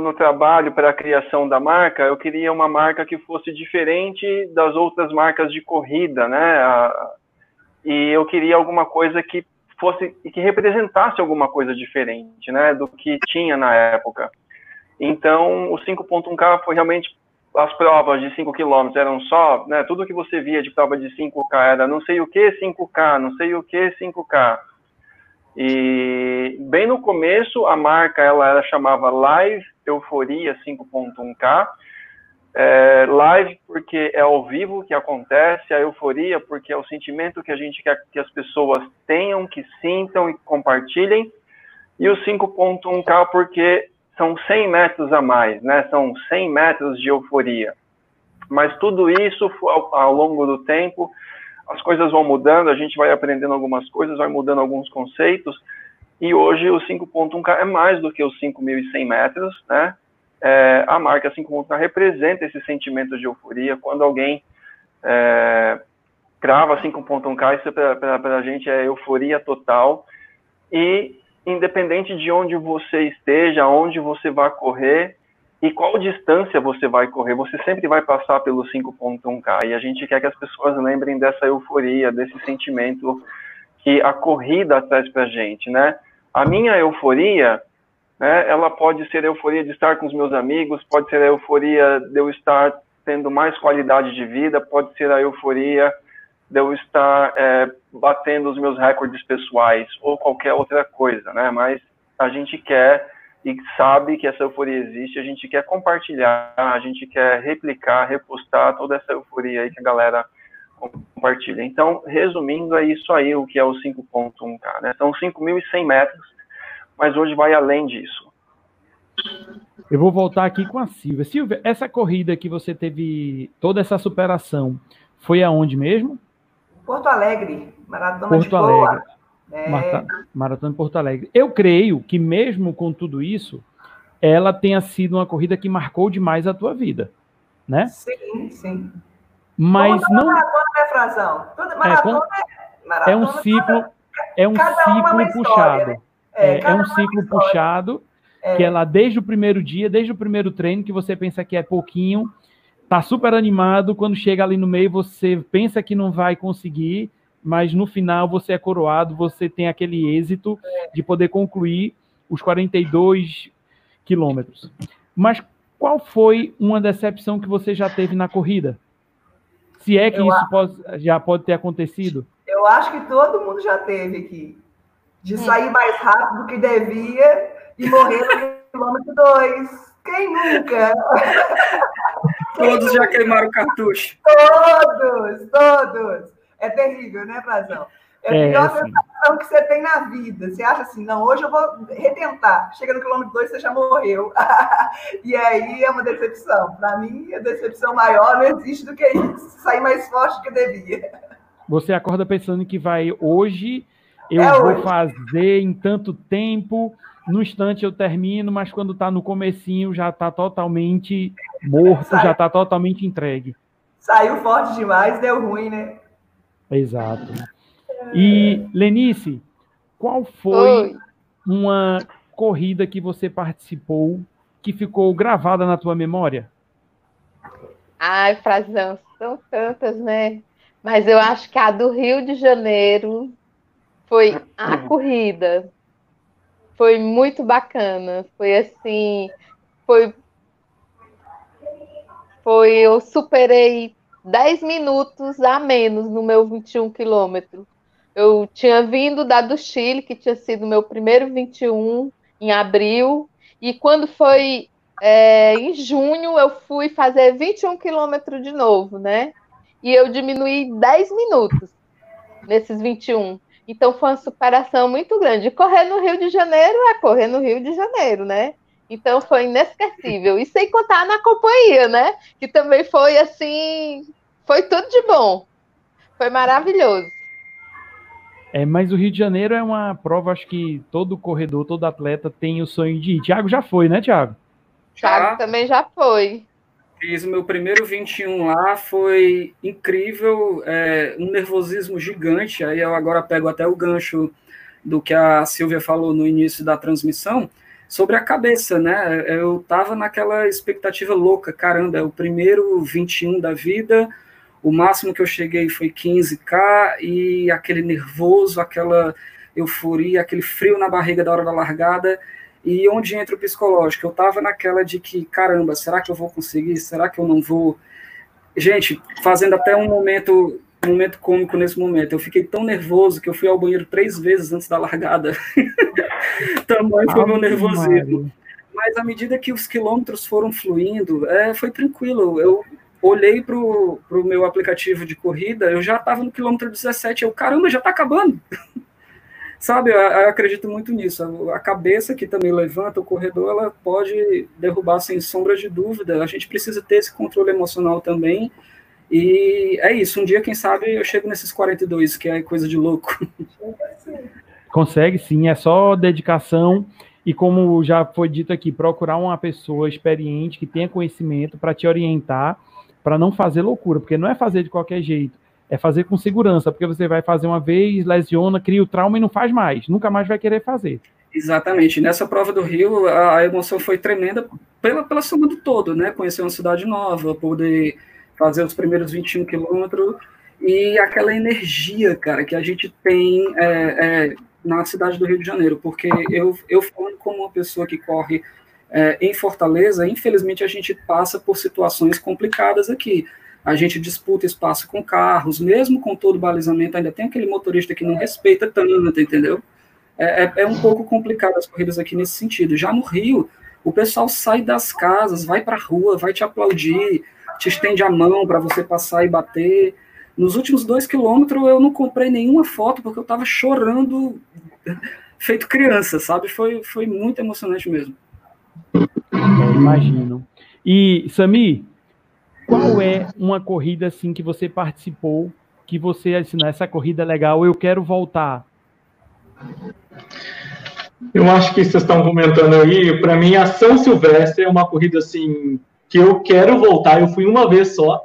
no trabalho para a criação da marca, eu queria uma marca que fosse diferente das outras marcas de corrida, né? E eu queria alguma coisa que representasse alguma coisa diferente, né, do que tinha na época. Então, o 5.1K foi realmente as provas de 5 km eram só, né, tudo que você via de prova de 5K era não sei o que 5K, não sei o que 5K. E bem no começo a marca ela chamava Live Euforia 5.1K. Live porque é ao vivo que acontece, a euforia porque é o sentimento que a gente quer que as pessoas tenham, que sintam e compartilhem, e o 5.1K porque são 100 metros a mais, né? São 100 metros de euforia. Mas tudo isso ao longo do tempo, as coisas vão mudando, a gente vai aprendendo algumas coisas, vai mudando alguns conceitos, e hoje o 5.1K é mais do que os 5.100 metros, né? A marca 5.1K representa esse sentimento de euforia. Quando alguém crava 5.1K, isso para a gente é euforia total. E independente de onde você esteja, onde você vai correr e qual distância você vai correr, você sempre vai passar pelo 5.1K. E a gente quer que as pessoas lembrem dessa euforia, desse sentimento que a corrida traz para a gente, né? A minha euforia... ela pode ser a euforia de estar com os meus amigos, pode ser a euforia de eu estar tendo mais qualidade de vida, pode ser a euforia de eu estar batendo os meus recordes pessoais ou qualquer outra coisa, né? Mas a gente quer e sabe que essa euforia existe, a gente quer compartilhar, a gente quer replicar, repostar toda essa euforia aí que a galera compartilha. Então, resumindo, é isso aí o que é o 5.1K, né? São 5.100 metros, mas hoje vai além disso. Eu vou voltar aqui com a Silvia. Silvia, essa corrida que você teve, toda essa superação, foi aonde mesmo? Porto Alegre, Maratona Porto de Alegre. Maratona de Porto Alegre. Eu creio que mesmo com tudo isso, ela tenha sido uma corrida que marcou demais a tua vida. né? Sim, sim. Mas toda não... maratona, né, Frazão? Toda maratona é um ciclo, puxado. É um ciclo puxado, que é lá desde o primeiro dia, desde o primeiro treino, que você pensa que é pouquinho, tá super animado, quando chega ali no meio você pensa que não vai conseguir, mas no final você é coroado, você tem aquele êxito de poder concluir os 42 quilômetros. Mas qual foi uma decepção que você já teve na corrida? Se é que já pode ter acontecido? Eu acho que todo mundo já teve aqui. De sair mais rápido do que devia e morrer no quilômetro 2. Quem nunca? Todos já queimaram o cartucho. Todos. É terrível, né, Frazão? É a pior sensação que você tem na vida. Você acha assim, não, hoje eu vou retentar. Chega no quilômetro 2, você já morreu. E aí é uma decepção. Para mim, a decepção maior não existe do que isso. Sair mais forte do que devia. Você acorda pensando que vai hoje, vou fazer em tanto tempo, no instante eu termino, mas quando está no comecinho já está totalmente morto, já está totalmente entregue. Saiu forte demais, deu ruim, né? Exato. E, Lenice, qual foi uma corrida que você participou que ficou gravada na tua memória? Ai, Frazão, são tantas, né? Mas eu acho que a do Rio de Janeiro foi a corrida. Foi muito bacana. Foi assim... Eu superei 10 minutos a menos no meu 21 quilômetro. Eu tinha vindo da do Chile, que tinha sido meu primeiro 21 em abril, e quando foi em junho, eu fui fazer 21 quilômetros de novo, né? E eu diminuí 10 minutos nesses 21. Então foi uma superação muito grande. Correr no Rio de Janeiro é correr no Rio de Janeiro, né? Então foi inesquecível. E sem contar na companhia, né? Que também foi assim... Foi tudo de bom. Foi maravilhoso. Mas o Rio de Janeiro é uma prova, acho que todo corredor, todo atleta tem o sonho de ir. Thiago já foi, né, Thiago? Thiago também já foi. Fiz o meu primeiro 21 lá, foi incrível, um nervosismo gigante. Aí eu agora pego até o gancho do que a Silvia falou no início da transmissão, sobre a cabeça, né? Eu tava naquela expectativa louca, caramba, é o primeiro 21 da vida, o máximo que eu cheguei foi 15K, e aquele nervoso, aquela euforia, aquele frio na barriga da hora da largada, e onde entra o psicológico? Eu tava naquela de que, caramba, será que eu vou conseguir? Será que eu não vou? Gente, fazendo até um momento cômico nesse momento, eu fiquei tão nervoso que eu fui ao banheiro 3 vezes antes da largada. Também foi meu nervosismo. Mas à medida que os quilômetros foram fluindo, foi tranquilo. Eu olhei para o meu aplicativo de corrida, eu já estava no quilômetro 17, eu, caramba, já está acabando. Sabe, eu acredito muito nisso. A cabeça que também levanta o corredor, ela pode derrubar sem sombra de dúvida. A gente precisa ter esse controle emocional também. E é isso, um dia, quem sabe, eu chego nesses 42, que é coisa de louco. Consegue sim, é só dedicação e, como já foi dito aqui, procurar uma pessoa experiente que tenha conhecimento para te orientar, para não fazer loucura, porque não é fazer de qualquer jeito, é fazer com segurança, porque você vai fazer uma vez, lesiona, cria o trauma e não faz mais, nunca mais vai querer fazer. Exatamente, nessa prova do Rio a emoção foi tremenda pela soma do todo, né? Conhecer uma cidade nova, poder fazer os primeiros 21 quilômetros e aquela energia, cara, que a gente tem na cidade do Rio de Janeiro, porque eu falando como uma pessoa que corre em Fortaleza, infelizmente a gente passa por situações complicadas aqui, a gente disputa espaço com carros, mesmo com todo o balizamento, ainda tem aquele motorista que não respeita tanto, entendeu? É um pouco complicado as corridas aqui nesse sentido. Já no Rio, o pessoal sai das casas, vai pra rua, vai te aplaudir, te estende a mão para você passar e bater. Nos últimos 2 quilômetros eu não comprei nenhuma foto porque eu estava chorando feito criança, sabe? Foi muito emocionante mesmo. Eu imagino. E, Samir, qual é uma corrida assim que você participou, que você, assim, essa corrida é legal, eu quero voltar? Eu acho que vocês estão comentando aí, para mim a São Silvestre é uma corrida assim que eu quero voltar. Eu fui uma vez só.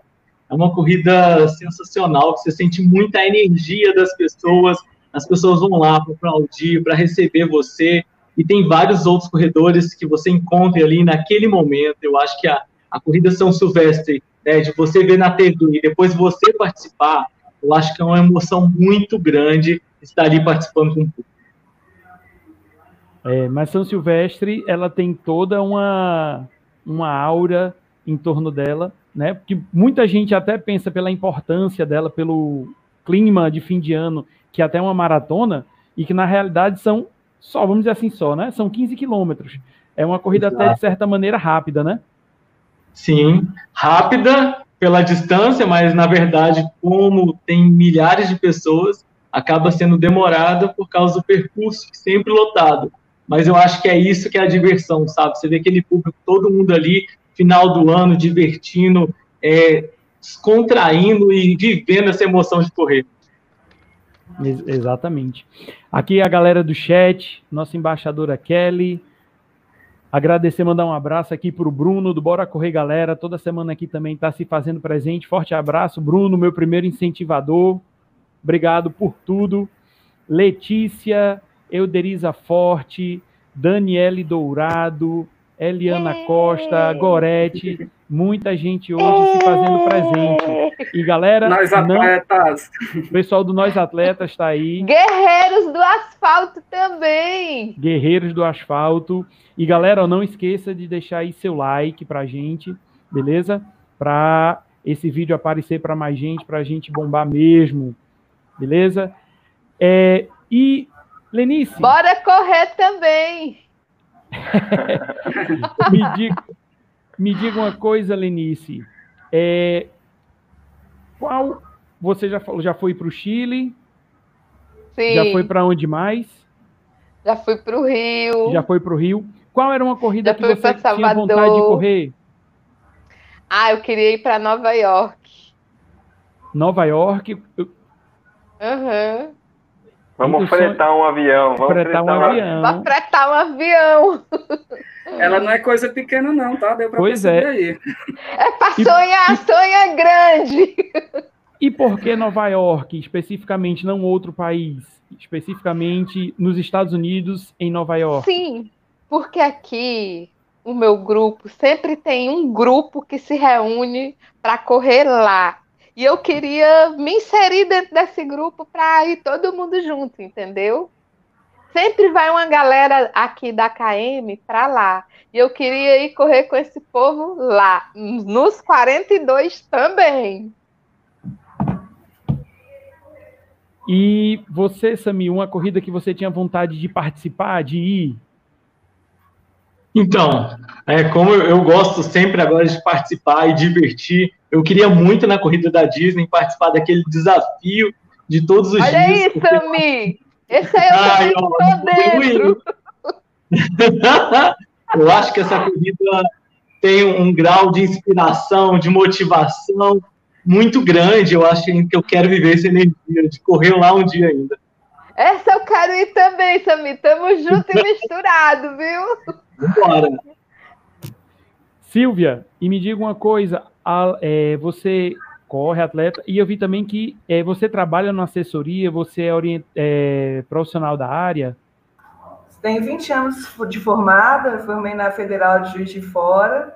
É uma corrida sensacional, você sente muita energia das pessoas. As pessoas vão lá para aplaudir, para receber você. E tem vários outros corredores que você encontra ali naquele momento. Eu acho que a corrida São Silvestre, né, de você ver na TV e depois você participar, eu acho que é uma emoção muito grande estar ali participando com o público. É, mas São Silvestre, ela tem toda uma aura em torno dela, né? Porque muita gente até pensa pela importância dela, pelo clima de fim de ano, que até é uma maratona, e que na realidade são só, vamos dizer assim só, né? São 15 quilômetros. É uma corrida até, de certa maneira, rápida, né? Sim, rápida pela distância, mas na verdade, como tem milhares de pessoas, acaba sendo demorada por causa do percurso sempre lotado. Mas eu acho que é isso que é a diversão, sabe? Você vê aquele público, todo mundo ali, final do ano, divertindo, descontraindo e vivendo essa emoção de correr. Exatamente. Aqui a galera do chat, nossa embaixadora Kelly. Agradecer, mandar um abraço aqui para o Bruno do Bora Correr, galera. Toda semana aqui também está se fazendo presente. Forte abraço, Bruno, meu primeiro incentivador. Obrigado por tudo. Letícia, Euderiza Forte, Daniele Dourado, Eliana Costa, Gorete. Muita gente hoje se fazendo presente. E galera, Nós Atletas. O pessoal do Nós Atletas está aí. Guerreiros do Asfalto também. Guerreiros do Asfalto. E galera, não esqueça de deixar aí seu like pra gente, beleza? Pra esse vídeo aparecer pra mais gente, pra gente bombar mesmo, beleza? E Lenice. Bora correr também. Me diga uma coisa, Lenice, qual, você já foi para o Chile? Sim. Já foi para onde mais? Já fui para o Rio. Já foi para o Rio. Qual era uma corrida já que você tinha vontade de correr? Ah, eu queria ir para Nova York. Nova York? Uhum. Vamos fretar um avião. Vamos fretar um avião. Ela não é coisa pequena, não, tá? Deu pra perceber aí. É pra sonhar, sonha grande. E por que Nova York, especificamente, não outro país? Especificamente nos Estados Unidos, em Nova York? Sim, porque aqui o meu grupo sempre tem um grupo que se reúne para correr lá. E eu queria me inserir dentro desse grupo para ir todo mundo junto, entendeu? Sempre vai uma galera aqui da KM para lá. E eu queria ir correr com esse povo lá, nos 42 também. E você, Samir, uma corrida que você tinha vontade de participar, de ir? Então, como eu gosto sempre agora de participar e divertir, eu queria muito na corrida da Disney participar daquele desafio de todos os dias. Olha isso, Samir! Esse aí eu eu acho que essa corrida tem um grau de inspiração, de motivação muito grande. Eu acho que eu quero viver essa energia de correr lá um dia ainda. Essa eu quero ir também, Samir. Tamo junto e misturado, viu? Bora. Silvia, e me diga uma coisa, você corre, atleta, e eu vi também que você trabalha na assessoria, você é profissional da área? Tenho 20 anos de formada, formei na Federal de Juiz de Fora,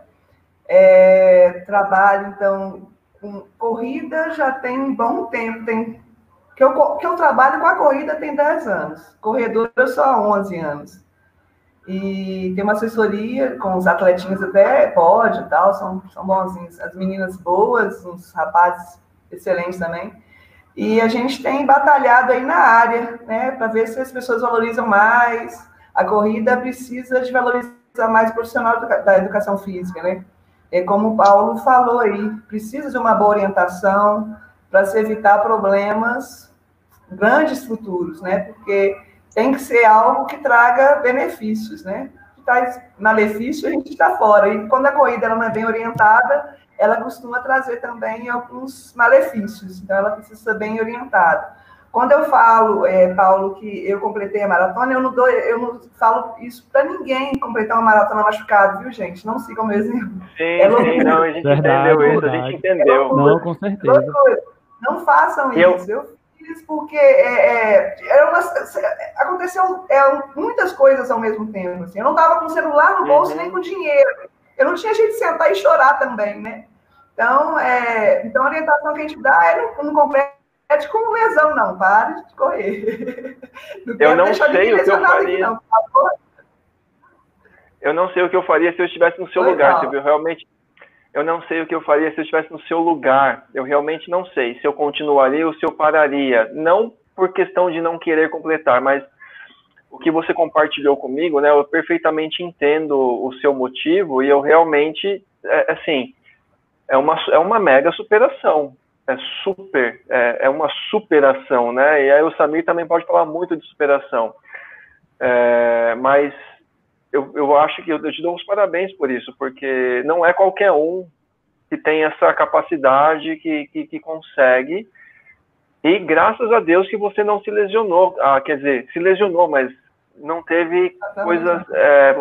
trabalho, então, com corrida já tem um bom tempo, que eu trabalho com a corrida tem 10 anos, corredora eu sou há 11 anos. E tem uma assessoria com os atletinhos até pode e tal, são bonzinhos. As meninas boas, uns rapazes excelentes também. E a gente tem batalhado aí na área, né? Para ver se as pessoas valorizam mais. A corrida precisa de valorizar mais o profissional da educação física, né? É como o Paulo falou aí, precisa de uma boa orientação para se evitar problemas grandes futuros, né? Porque tem que ser algo que traga benefícios, né? Se traz malefício, a gente está fora. E quando a corrida não é bem orientada, ela costuma trazer também alguns malefícios. Então, ela precisa ser bem orientada. Quando eu falo, Paulo, que eu completei a maratona, eu não falo isso para ninguém, completar uma maratona machucado, viu, gente? Não sigam o meu exemplo. Sim, não, a gente entendeu isso, a gente entendeu. Não, com certeza. Não façam isso, eu fiz porque aconteceu muitas coisas ao mesmo tempo, assim. Eu não estava com o celular no bolso, nem com dinheiro. Eu não tinha jeito de sentar e chorar também, né? Então, então a orientação que a gente dá é não completar. É de como lesão, não. Para de correr. Eu não sei o que eu faria. Não, eu não sei o que eu faria se eu estivesse no seu lugar. Você viu? Realmente, eu não sei o que eu faria se eu estivesse no seu lugar. Eu realmente não sei se eu continuaria ou se eu pararia. Não por questão de não querer completar, mas o que você compartilhou comigo, né? Eu perfeitamente entendo o seu motivo e eu realmente, assim, é uma mega superação. É uma superação, né? E aí o Samir também pode falar muito de superação. Mas eu acho que eu te dou os parabéns por isso, porque não é qualquer um que tem essa capacidade, que consegue. E graças a Deus que você não se lesionou. Ah, quer dizer, se lesionou, mas não teve coisas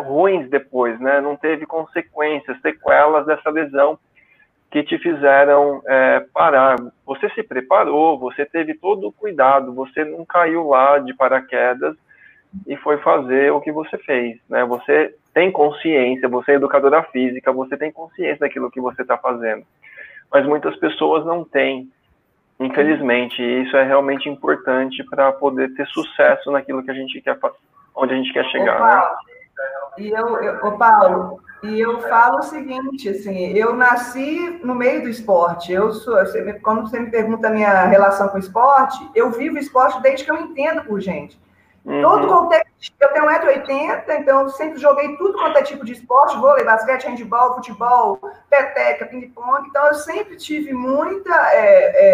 ruins depois, né? Não teve consequências, sequelas dessa lesão que te fizeram parar. Você se preparou, você teve todo o cuidado, você não caiu lá de paraquedas e foi fazer o que você fez, né? Você tem consciência, você é educadora física, você tem consciência daquilo que você está fazendo. Mas muitas pessoas não têm, infelizmente, e isso é realmente importante para poder ter sucesso naquilo que a gente quer, onde a gente quer chegar, né? Paulo, e eu falo o seguinte, assim, eu nasci no meio do esporte. Quando você me pergunta a minha relação com o esporte, eu vivo esporte desde que eu entendo por gente. Todo contexto, eu tenho 1,80 m, então eu sempre joguei tudo quanto é tipo de esporte, vôlei, basquete, handebol, futebol, peteca, ping-pong, então eu sempre tive muita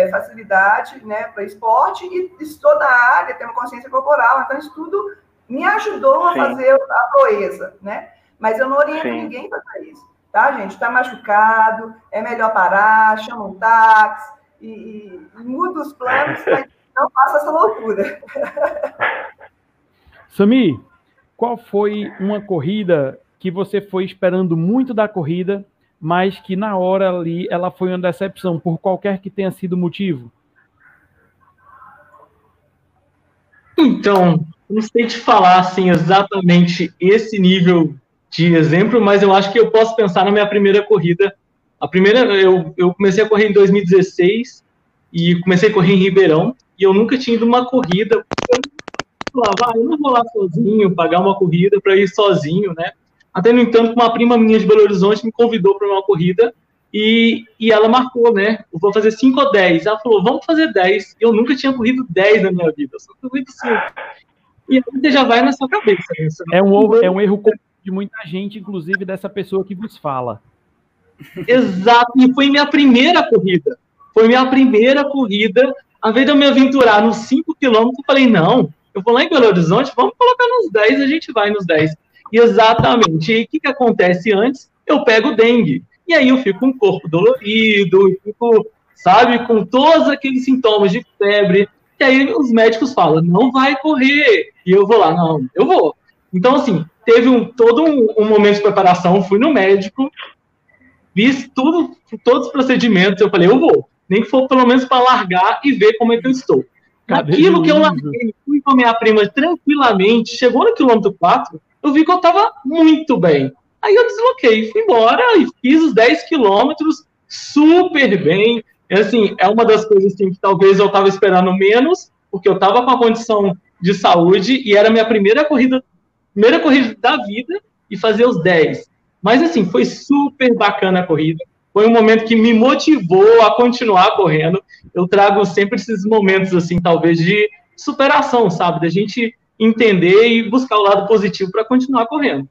facilidade, né, para esporte e estou na área, tenho uma consciência corporal, então isso tudo me ajudou a fazer a proeza, né? Mas eu não oriento ninguém para fazer isso, tá, gente? Tá machucado, é melhor parar, chama um táxi e muda os planos, mas não faça essa loucura. Samir, qual foi uma corrida que você foi esperando muito da corrida, mas que na hora ali ela foi uma decepção, por qualquer que tenha sido o motivo? Então, não sei te falar assim, exatamente esse nível de exemplo, mas eu acho que eu posso pensar na minha primeira corrida. A primeira, eu comecei a correr em 2016 e comecei a correr em Ribeirão e eu nunca tinha ido uma corrida. Eu não vou lá sozinho, pagar uma corrida para ir sozinho, né? Até, no entanto, uma prima minha de Belo Horizonte me convidou para uma corrida e ela marcou, né? Eu vou fazer 5 ou 10. Ela falou, vamos fazer 10. Eu nunca tinha corrido 10 na minha vida, eu só corri 5. E aí você já vai na sua cabeça. Isso, né? É um erro comum de muita gente, inclusive dessa pessoa que vos fala. Exato, e foi minha primeira corrida. Ao invés de eu me aventurar nos 5 quilômetros, eu falei, não, eu vou lá em Belo Horizonte, vamos colocar nos 10, a gente vai nos 10. E exatamente, e aí o que acontece antes? Eu pego dengue. E aí eu fico com o corpo dolorido, eu fico, sabe, com todos aqueles sintomas de febre. E aí os médicos falam, não vai correr. E eu vou lá, não, eu vou. Então, assim, teve todo um momento de preparação, fui no médico, fiz todos os procedimentos, eu falei, eu vou, nem que for pelo menos para largar e ver como é que eu estou. Aquilo que eu larguei, fui com a minha prima tranquilamente, chegou no quilômetro 4, eu vi que eu estava muito bem. Aí eu desloquei, fui embora e fiz os 10 quilômetros super bem. E, assim, é uma das coisas assim, que talvez eu estava esperando menos, porque eu estava com a condição de saúde e era a minha primeira corrida da vida e fazer os 10. Mas, assim, foi super bacana a corrida. Foi um momento que me motivou a continuar correndo. Eu trago sempre esses momentos, assim, talvez de superação, sabe? Da gente entender e buscar o lado positivo para continuar correndo.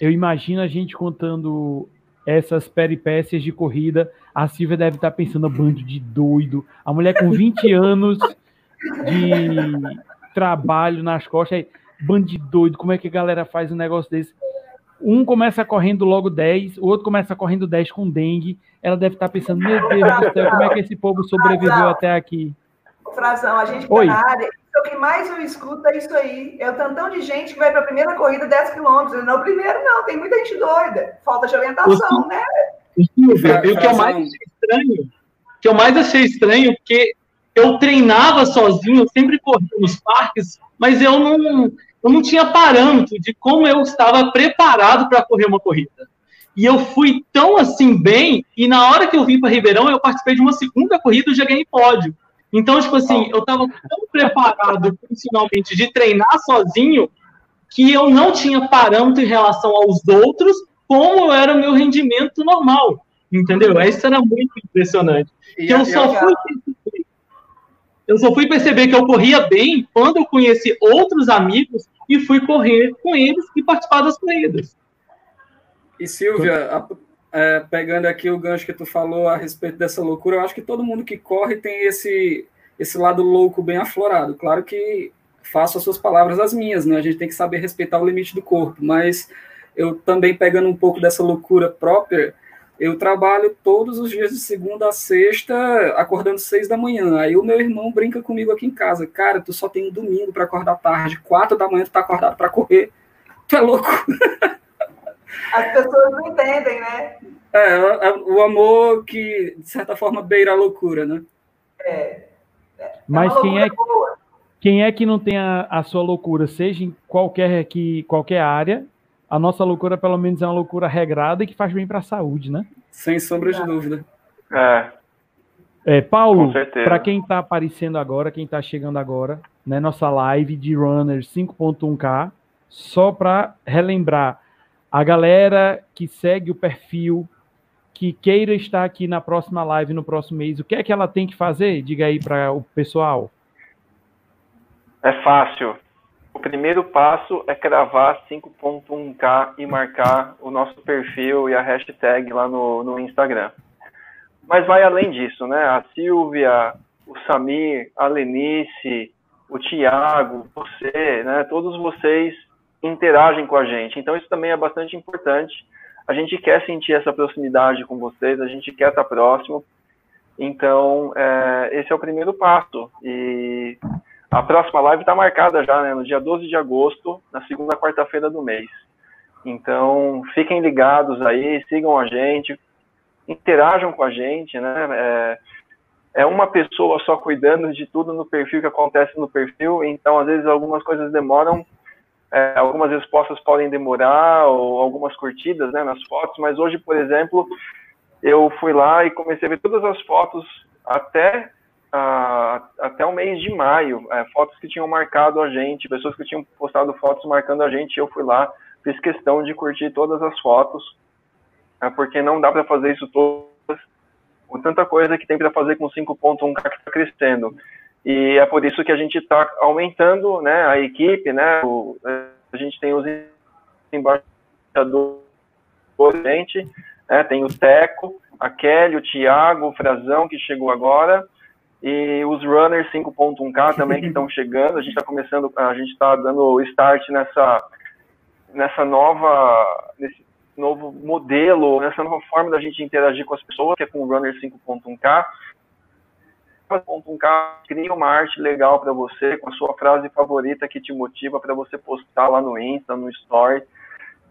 Eu imagino a gente contando essas peripécias de corrida. A Silvia deve estar pensando, bando de doido. A mulher com 20 anos de trabalho nas costas aí. Bando de doido, como é que a galera faz um negócio desse? Um começa correndo logo 10, o outro começa correndo 10 com dengue. Ela deve estar pensando, meu Deus do céu, como é que esse povo sobreviveu até aqui? Frazão, a gente tá na área. O que mais eu escuto é isso aí. É o tantão de gente que vai para a primeira corrida 10 quilômetros. Não, primeiro não, tem muita gente doida. Falta de orientação, né? Silvia, e o que eu mais achei estranho, porque eu treinava sozinho, eu sempre corria nos parques, mas eu não tinha parâmetro de como eu estava preparado para correr uma corrida. E eu fui tão assim bem, e na hora que eu vim para Ribeirão, eu participei de uma segunda corrida e já ganhei pódio. Então, tipo assim, eu estava tão preparado profissionalmente de treinar sozinho que eu não tinha parâmetro em relação aos outros, como era o meu rendimento normal, entendeu? Isso era muito impressionante. Eu só fui perceber que eu corria bem quando eu conheci outros amigos e fui correr com eles e participar das corridas. E, Silvia, pegando aqui o gancho que tu falou a respeito dessa loucura, eu acho que todo mundo que corre tem esse lado louco bem aflorado. Claro que faço as suas palavras as minhas, né? A gente tem que saber respeitar o limite do corpo, mas eu também, pegando um pouco dessa loucura própria, eu trabalho todos os dias de segunda a sexta, acordando 6 da manhã. Aí o meu irmão brinca comigo aqui em casa. Cara, tu só tem um domingo para acordar tarde, 4 da manhã tu tá acordado para correr. Tu é louco. As pessoas não entendem, né? O amor que, de certa forma, beira a loucura, né? Mas quem é que não tem a sua loucura, seja em qualquer área, a nossa loucura, pelo menos, é uma loucura regrada e que faz bem para a saúde, né? Sem sombra de dúvida. Paulo, para quem está aparecendo agora, quem está chegando agora, né, nossa live de Runners 5.1K, só para relembrar, a galera que segue o perfil, que queira estar aqui na próxima live, no próximo mês, o que é que ela tem que fazer? Diga aí para o pessoal. É fácil. O primeiro passo é cravar 5.1K e marcar o nosso perfil e a hashtag lá no Instagram. Mas vai além disso, né? A Silvia, o Samir, a Lenice, o Thiago, você, né? Todos vocês interagem com a gente, então isso também é bastante importante. A gente quer sentir essa proximidade com vocês, a gente quer estar próximo, então esse é o primeiro passo. E a próxima live está marcada já, né, no dia 12 de agosto, na segunda quarta-feira do mês. Então fiquem ligados aí, sigam a gente, interajam com a gente, né? É uma pessoa só cuidando de tudo no perfil, que acontece no perfil, então às vezes algumas coisas demoram. Algumas respostas podem demorar, ou algumas curtidas, né, nas fotos, mas hoje, por exemplo, eu fui lá e comecei a ver todas as fotos até o mês de maio, fotos que tinham marcado a gente, pessoas que tinham postado fotos marcando a gente. Eu fui lá, fiz questão de curtir todas as fotos, porque não dá para fazer isso todas, com tanta coisa que tem para fazer com 5.1K que está crescendo. E é por isso que a gente está aumentando, né, a equipe, né, a gente tem os embaixadores, né, tem o Teco, a Kelly, o Thiago, o Frazão, que chegou agora, e os Runners 5.1K também, que estão chegando. A gente está dando start nesse novo modelo, nessa nova forma da gente interagir com as pessoas, que é com o Runners 5.1K, cria uma arte legal para você, com a sua frase favorita que te motiva, para você postar lá no Insta, no Story,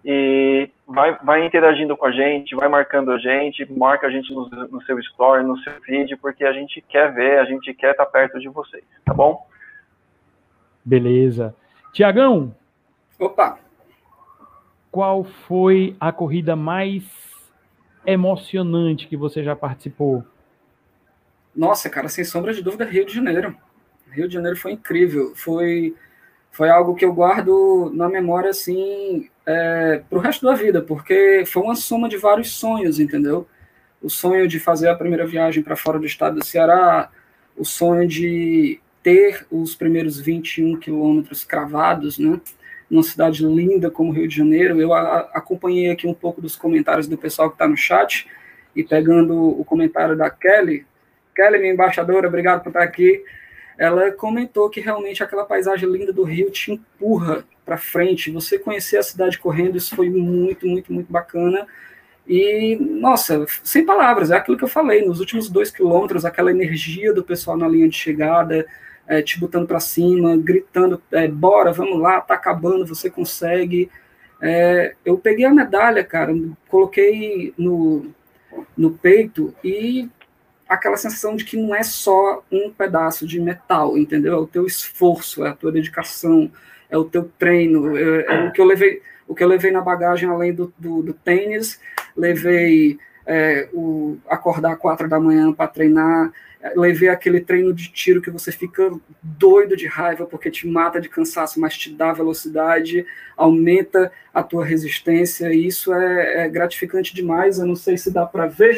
e vai interagindo com a gente, vai marcando a gente, marca a gente no seu Story, no seu feed, porque a gente quer ver, a gente quer estar perto de vocês, tá bom? Beleza. Tiagão, qual foi a corrida mais emocionante que você já participou? Nossa, cara, sem sombra de dúvida, Rio de Janeiro. Rio de Janeiro foi incrível. Foi algo que eu guardo na memória, assim, pro resto da vida, porque foi uma soma de vários sonhos, entendeu? O sonho de fazer a primeira viagem para fora do estado do Ceará, o sonho de ter os primeiros 21 quilômetros cravados, né? Numa cidade linda como Rio de Janeiro. Eu acompanhei aqui um pouco dos comentários do pessoal que está no chat, e pegando o comentário da Kelly, minha embaixadora, obrigado por estar aqui. Ela comentou que realmente aquela paisagem linda do Rio te empurra para frente. Você conhecer a cidade correndo, isso foi muito, muito, muito bacana. E, nossa, sem palavras, é aquilo que eu falei, nos últimos 2 quilômetros, aquela energia do pessoal na linha de chegada, te botando para cima, gritando, bora, vamos lá, tá acabando, você consegue. Eu peguei a medalha, cara, coloquei no peito e aquela sensação de que não é só um pedaço de metal, entendeu? É o teu esforço, é a tua dedicação, é o teu treino, é o que eu levei... O que eu levei na bagagem, além do tênis, levei acordar 4 da manhã para treinar, levei aquele treino de tiro que você fica doido de raiva porque te mata de cansaço, mas te dá velocidade, aumenta a tua resistência, e isso é gratificante demais. Eu não sei se dá para ver,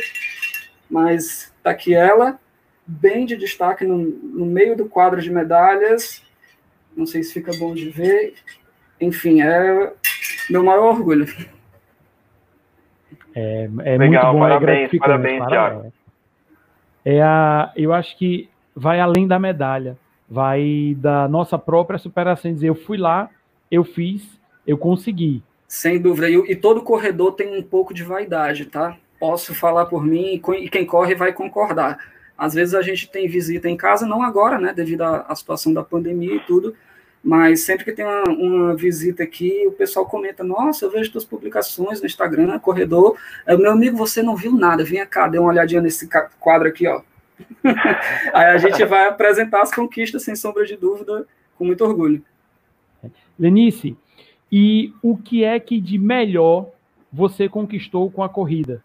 mas tá aqui ela, bem de destaque no meio do quadro de medalhas, não sei se fica bom de ver, enfim, meu maior orgulho. Legal, muito bom, parabéns, Thiago. Eu acho que vai além da medalha, vai da nossa própria superação, dizer, eu fui lá, eu fiz, eu consegui. Sem dúvida, e todo corredor tem um pouco de vaidade, tá? Posso falar por mim, e quem corre vai concordar. Às vezes a gente tem visita em casa, não agora, né, devido à situação da pandemia e tudo, mas sempre que tem uma visita aqui, o pessoal comenta, nossa, eu vejo tuas publicações no Instagram, corredor. Meu amigo, você não viu nada, vem cá, dê uma olhadinha nesse quadro aqui, ó. Aí a gente vai apresentar as conquistas, sem sombra de dúvida, com muito orgulho. Lenice, e o que é que de melhor você conquistou com a corrida?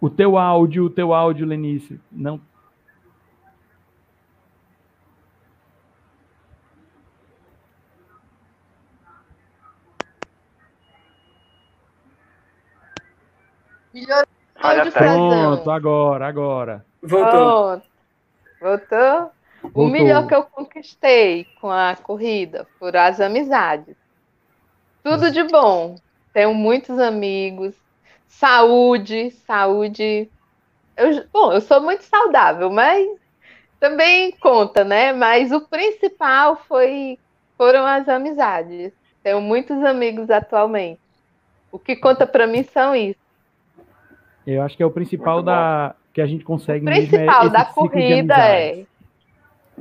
O teu áudio, Lenice, não. Melhorou de Frazão. Pronto, agora. Voltou. Voltou? O melhor que eu conquistei com a corrida foram as amizades. Tudo de bom. Tenho muitos amigos. Saúde. Eu sou muito saudável, mas também conta, né? Mas o principal foram as amizades. Tenho muitos amigos atualmente. O que conta para mim são isso. Eu acho que é o principal que a gente consegue. O principal mesmo da corrida é.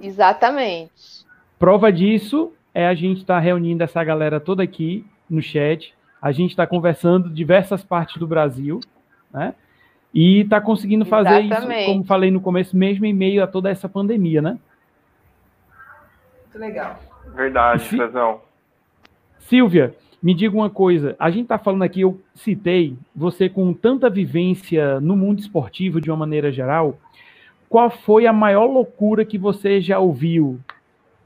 Exatamente. Prova disso é a gente estar reunindo essa galera toda aqui no chat. A gente está conversando diversas partes do Brasil, né? E está conseguindo fazer isso, como falei no começo, mesmo em meio a toda essa pandemia, né? Muito legal. Verdade, Frazão. Silvia, me diga uma coisa. A gente está falando aqui, eu citei você com tanta vivência no mundo esportivo de uma maneira geral. Qual foi a maior loucura que você já ouviu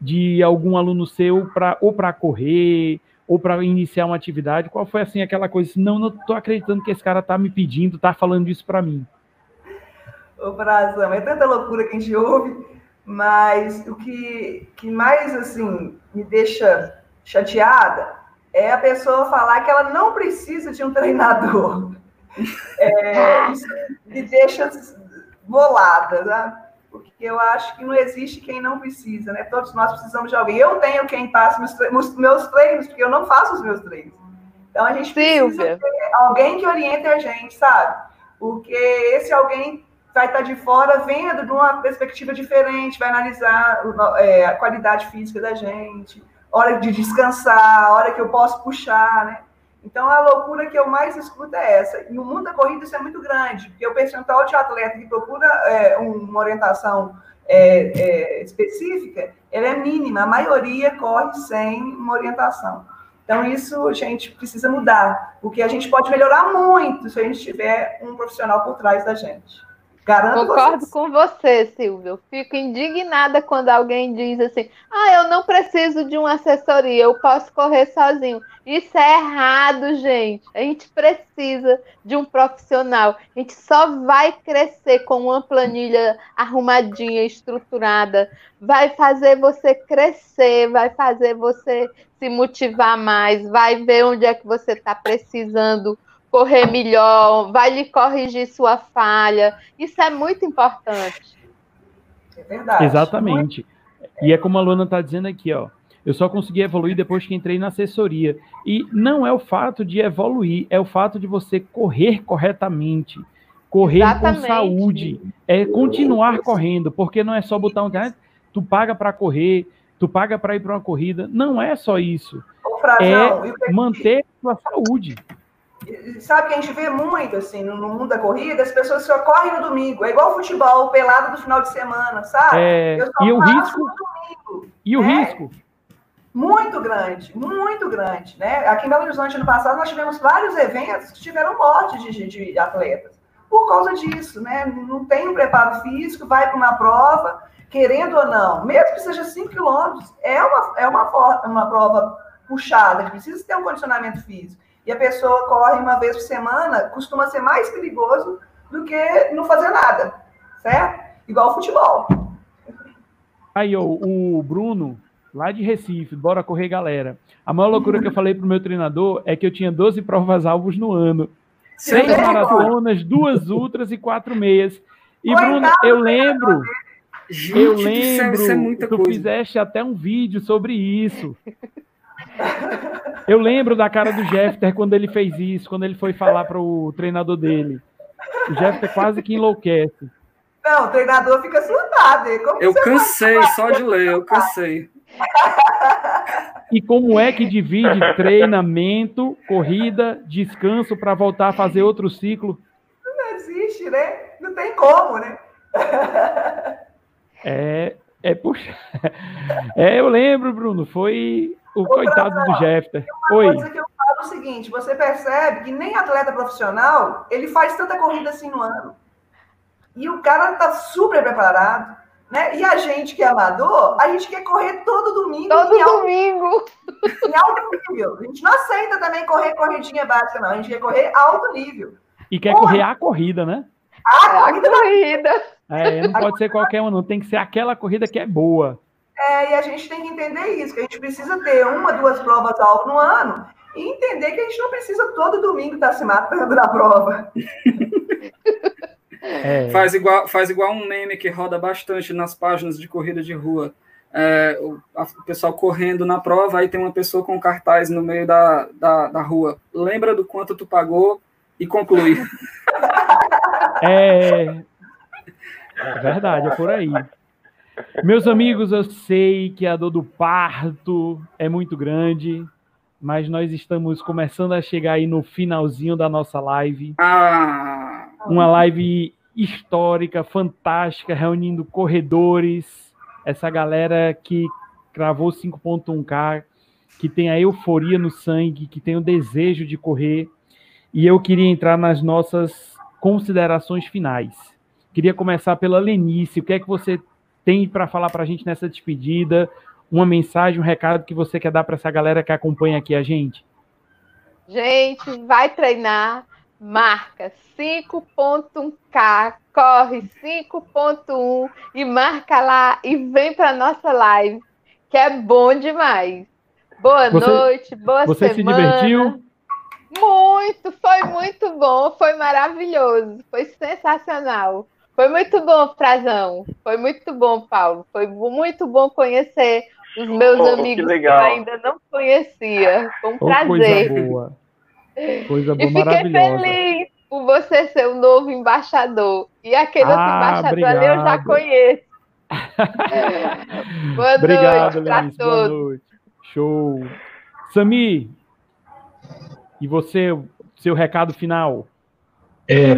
de algum aluno seu para correr... ou para iniciar uma atividade, qual foi assim aquela coisa assim, não estou acreditando que esse cara está me pedindo, está falando isso para mim? Ô, Frazão, é tanta loucura que a gente ouve, mas o que mais assim me deixa chateada é a pessoa falar que ela não precisa de um treinador. Isso me deixa bolada, né? Porque eu acho que não existe quem não precisa, né? Todos nós precisamos de alguém. Eu tenho quem passa meus treinos, porque eu não faço os meus treinos. Então, a gente precisa ter alguém que oriente a gente, sabe? Porque esse alguém vai estar de fora vendo de uma perspectiva diferente, vai analisar a qualidade física da gente, hora de descansar, hora que eu posso puxar, né? Então, a loucura que eu mais escuto é essa. E no mundo da corrida, isso é muito grande, porque o percentual de atleta que procura uma orientação específica, ela é mínima. A maioria corre sem uma orientação. Então, isso a gente precisa mudar, porque a gente pode melhorar muito se a gente tiver um profissional por trás da gente. Garanto. Concordo com você, Silvia. Eu fico indignada quando alguém diz assim, eu não preciso de uma assessoria, eu posso correr sozinho. Isso é errado, gente. A gente precisa de um profissional. A gente só vai crescer com uma planilha arrumadinha, estruturada. Vai fazer você crescer, vai fazer você se motivar mais, vai ver onde é que você está precisando correr melhor, vai lhe corrigir sua falha. Isso é muito importante. É verdade. Exatamente. E é como a Luana está dizendo aqui, ó. Eu só consegui evoluir depois que entrei na assessoria. E não é o fato de evoluir, é o fato de você correr corretamente, correr com saúde, é continuar correndo, porque não é só botar um... Tu paga para correr, tu paga para ir para uma corrida. Não é só isso. Frazão, é manter a sua saúde. Sabe que a gente vê muito, assim, no mundo da corrida, as pessoas só correm no domingo. É igual o futebol, pelado do final de semana, sabe? É... Eu só faço no domingo. E o risco? Muito grande, né? Aqui em Belo Horizonte, ano passado, nós tivemos vários eventos que tiveram morte de atletas. Por causa disso, né? Não tem um preparo físico, vai para uma prova, querendo ou não, mesmo que seja 5 quilômetros, é uma prova puxada, que precisa ter um condicionamento físico. E a pessoa corre uma vez por semana, costuma ser mais perigoso do que não fazer nada, certo? Igual o futebol. Aí, ó, o Bruno, lá de Recife, Bora Correr, galera. A maior loucura que eu falei pro meu treinador é que eu tinha 12 provas-alvos no ano. 6 maratonas, 2 ultras e 4 meias. E, Bruno, eu lembro, tu fizeste até um vídeo sobre isso. Eu lembro da cara do Jeffter quando ele fez isso, quando ele foi falar para o treinador dele. O Jeffter quase que enlouquece. Não, o treinador fica assustado. Eu cansei só de ler, eu cansei. E como é que divide treinamento, corrida, descanso para voltar a fazer outro ciclo? Não existe, né? Não tem como, né? Eu lembro, Bruno, foi... O coitado do Jeffter. Uma coisa que eu falo é o seguinte, você percebe que nem atleta profissional, ele faz tanta corrida assim no ano. E o cara tá super preparado, né? E a gente que é amador, a gente quer correr todo domingo. Em alto nível. A gente não aceita também correr corridinha básica, não. A gente quer correr alto nível. E quer correr a corrida, né? A corrida. É, não pode ser qualquer uma, não. Tem que ser aquela corrida que é boa. E a gente tem que entender isso, que a gente precisa ter 1, 2 provas-alvo no ano e entender que a gente não precisa todo domingo estar se matando na prova. Faz igual um meme que roda bastante nas páginas de corrida de rua. O pessoal correndo na prova, aí tem uma pessoa com cartaz no meio da rua. Lembra do quanto tu pagou e conclui. É verdade, é por aí. Meus amigos, eu sei que a dor do parto é muito grande, mas nós estamos começando a chegar aí no finalzinho da nossa live. Uma live histórica, fantástica, reunindo corredores, essa galera que cravou 5.1K, que tem a euforia no sangue, que tem o desejo de correr. E eu queria entrar nas nossas considerações finais. Queria começar pela Lenice. O que é que você tem para falar para a gente nessa despedida, uma mensagem, um recado que você quer dar para essa galera que acompanha aqui a gente? Gente, vai treinar, marca 5.1K, corre 5.1 e marca lá e vem para a nossa live, que é bom demais. Boa noite, boa semana. Você se divertiu? Muito, foi muito bom, foi maravilhoso, foi sensacional. Foi muito bom, Frazão. Foi muito bom, Paulo. Foi muito bom conhecer os meus amigos que eu ainda não conhecia. Foi um prazer. Coisa boa, e fiquei feliz por você ser o novo embaixador. E aquele outro embaixador ali eu já conheço. Boa noite para todos. Boa noite. Show. Samir, e você, seu recado final?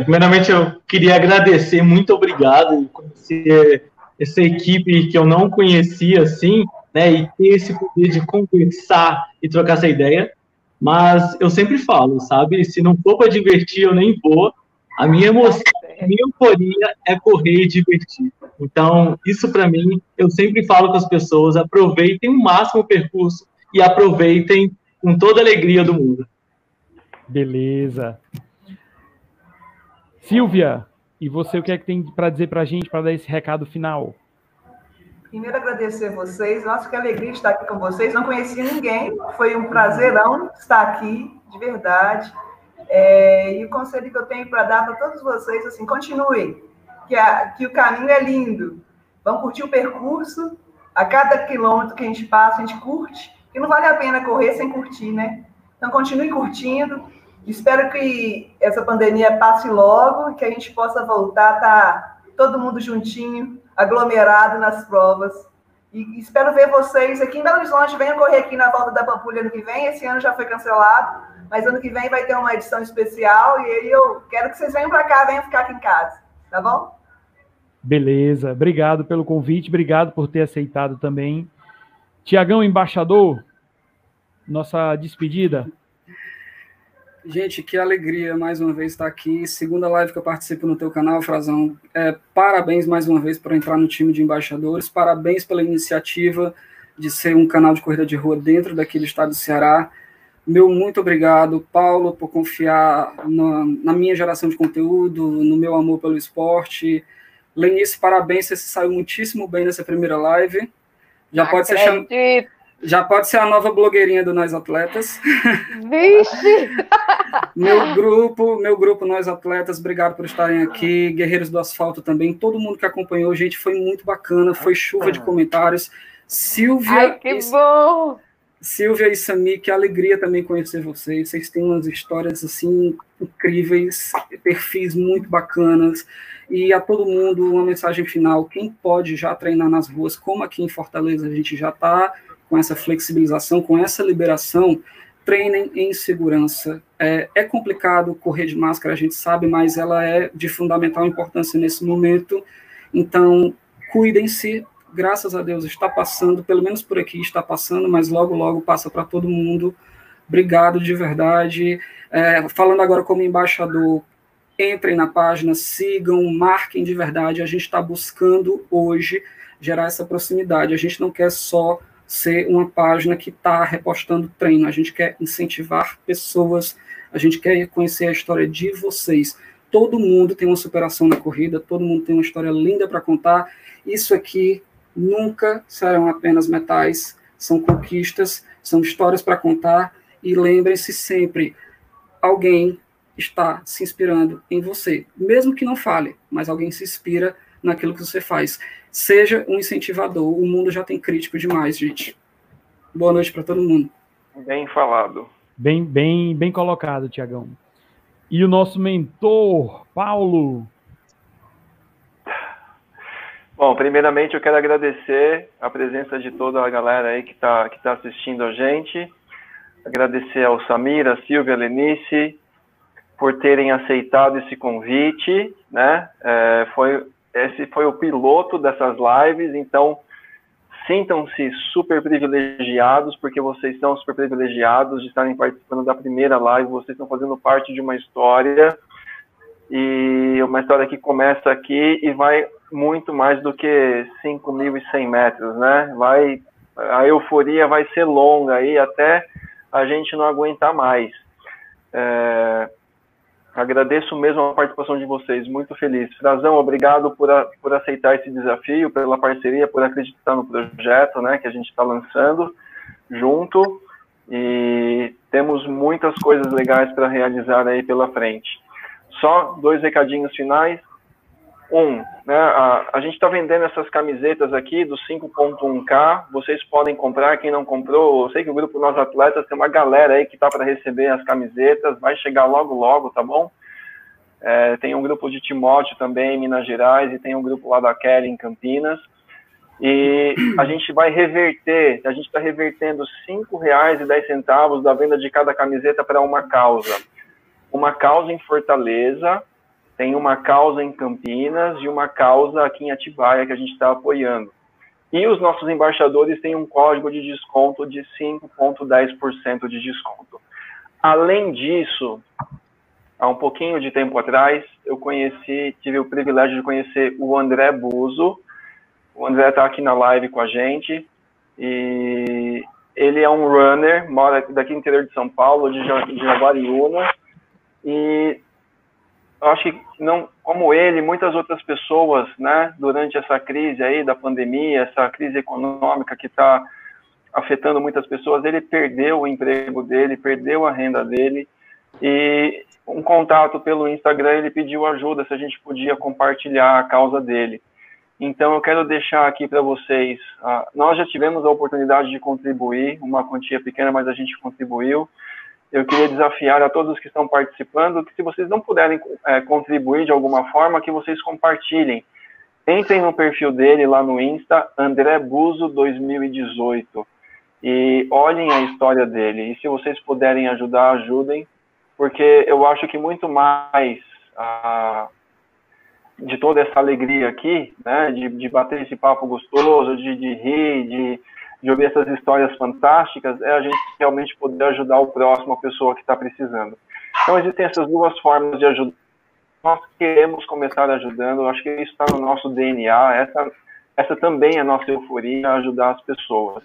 Primeiramente, eu queria agradecer, muito obrigado por conhecer essa equipe que eu não conhecia, assim, né, e ter esse poder de conversar e trocar essa ideia, mas eu sempre falo, sabe, se não for para divertir, eu nem vou, a minha emoção, a minha euforia é correr e divertir, então, isso para mim, eu sempre falo com as pessoas, aproveitem o máximo o percurso e aproveitem com toda a alegria do mundo. Beleza. Silvia, e você, o que é que tem para dizer para a gente, para dar esse recado final? Primeiro, agradecer a vocês. Nossa, que alegria estar aqui com vocês. Não conhecia ninguém, foi um prazerão estar aqui, de verdade. E o conselho que eu tenho para dar para todos vocês, assim, continuem, que o caminho é lindo. Vamos curtir o percurso, A cada quilômetro que a gente passa, a gente curte. E não vale a pena correr sem curtir, né? Então, continue curtindo. Espero que essa pandemia passe logo, que a gente possa voltar, tá todo mundo juntinho, aglomerado nas provas. E espero ver vocês aqui em Belo Horizonte. Venham correr aqui na volta da Pampulha ano que vem. Esse ano já foi cancelado, mas ano que vem vai ter uma edição especial. E aí eu quero que vocês venham para cá, venham ficar aqui em casa, tá bom? Beleza, obrigado pelo convite, obrigado por ter aceitado também. Tiagão, embaixador, nossa despedida. Gente, que alegria mais uma vez estar aqui. Segunda live que eu participo no teu canal, Frazão. Parabéns mais uma vez por entrar no time de embaixadores, parabéns pela iniciativa de ser um canal de corrida de rua dentro daqui do estado do Ceará. Meu muito obrigado, Paulo, por confiar na minha geração de conteúdo, no meu amor pelo esporte. Lenice, parabéns, você se saiu muitíssimo bem nessa primeira live. Já pode ser a nova blogueirinha do Nós Atletas. Vixe! Meu grupo Nós Atletas, obrigado por estarem aqui. Guerreiros do Asfalto também, todo mundo que acompanhou, gente, foi muito bacana, foi chuva de comentários. Silvia e Samir, que alegria também conhecer vocês. Vocês têm umas histórias assim incríveis, perfis muito bacanas. E a todo mundo, uma mensagem final: quem pode já treinar nas ruas, como aqui em Fortaleza a gente já está com essa flexibilização, com essa liberação, treinem em segurança. É complicado correr de máscara, a gente sabe, mas ela é de fundamental importância nesse momento. Então, cuidem-se, graças a Deus está passando, pelo menos por aqui está passando, mas logo, logo passa para todo mundo. Obrigado de verdade. Falando agora como embaixador, entrem na página, sigam, marquem de verdade. A gente está buscando hoje gerar essa proximidade. A gente não quer só ser uma página que está repostando treino. A gente quer incentivar pessoas. A gente quer conhecer a história de vocês. Todo mundo tem uma superação na corrida. Todo mundo tem uma história linda para contar. Isso aqui nunca serão apenas metais. São conquistas, são histórias para contar. E lembrem-se sempre, alguém está se inspirando em você, mesmo que não fale, mas alguém se inspira naquilo que você faz. Seja um incentivador, o mundo já tem crítico demais, gente. Boa noite para todo mundo. Bem falado. Bem colocado, Tiagão. E o nosso mentor, Paulo. Bom, primeiramente eu quero agradecer a presença de toda a galera aí que tá assistindo a gente, agradecer ao Samir, a Silvia, a Lenice, por terem aceitado esse convite, né? Esse foi o piloto dessas lives, então sintam-se super privilegiados, porque vocês são super privilegiados de estarem participando da primeira live, vocês estão fazendo parte de uma história, e uma história que começa aqui e vai muito mais do que 5.100 metros, né? A euforia vai ser longa aí até a gente não aguentar mais. Agradeço mesmo a participação de vocês, muito feliz. Frazão, obrigado por aceitar esse desafio, pela parceria, por acreditar no projeto, né, que a gente está lançando junto, e temos muitas coisas legais para realizar aí pela frente. Só dois recadinhos finais. Né, a gente está vendendo essas camisetas aqui do 5.1K, vocês podem comprar, quem não comprou, eu sei que o grupo Nós Atletas tem uma galera aí que está para receber as camisetas, vai chegar logo logo, tá bom? Tem um grupo de Timóteo também em Minas Gerais, e tem um grupo lá da Kelly em Campinas, e a gente vai reverter, a gente está revertendo R$5,10 da venda de cada camiseta para uma causa em Fortaleza. Tem uma causa em Campinas e uma causa aqui em Atibaia que a gente está apoiando. E os nossos embaixadores têm um código de desconto de 5,10% de desconto. Além disso, há um pouquinho de tempo atrás, tive o privilégio de conhecer o André Buzo. O André está aqui na live com a gente. E ele é um runner, mora daqui no interior de São Paulo, de Jaguariúna. E eu acho que, não, como ele, muitas outras pessoas, né, durante essa crise aí da pandemia, essa crise econômica que está afetando muitas pessoas, ele perdeu o emprego dele, perdeu a renda dele, e um contato pelo Instagram, ele pediu ajuda se a gente podia compartilhar a causa dele. Então eu quero deixar aqui para vocês, nós já tivemos a oportunidade de contribuir, uma quantia pequena, mas a gente contribuiu. Eu queria desafiar a todos que estão participando, que se vocês não puderem contribuir de alguma forma, que vocês compartilhem. Entrem no perfil dele lá no Insta, André Buzo 2018, e olhem a história dele. E se vocês puderem ajudar, ajudem, porque eu acho que muito mais de toda essa alegria aqui, né, de bater esse papo gostoso, de rir, de ouvir essas histórias fantásticas, é a gente realmente poder ajudar o próximo, a pessoa que está precisando. Então, existem essas duas formas de ajudar. Nós queremos começar ajudando, eu acho que isso está no nosso DNA, essa também é a nossa euforia, ajudar as pessoas.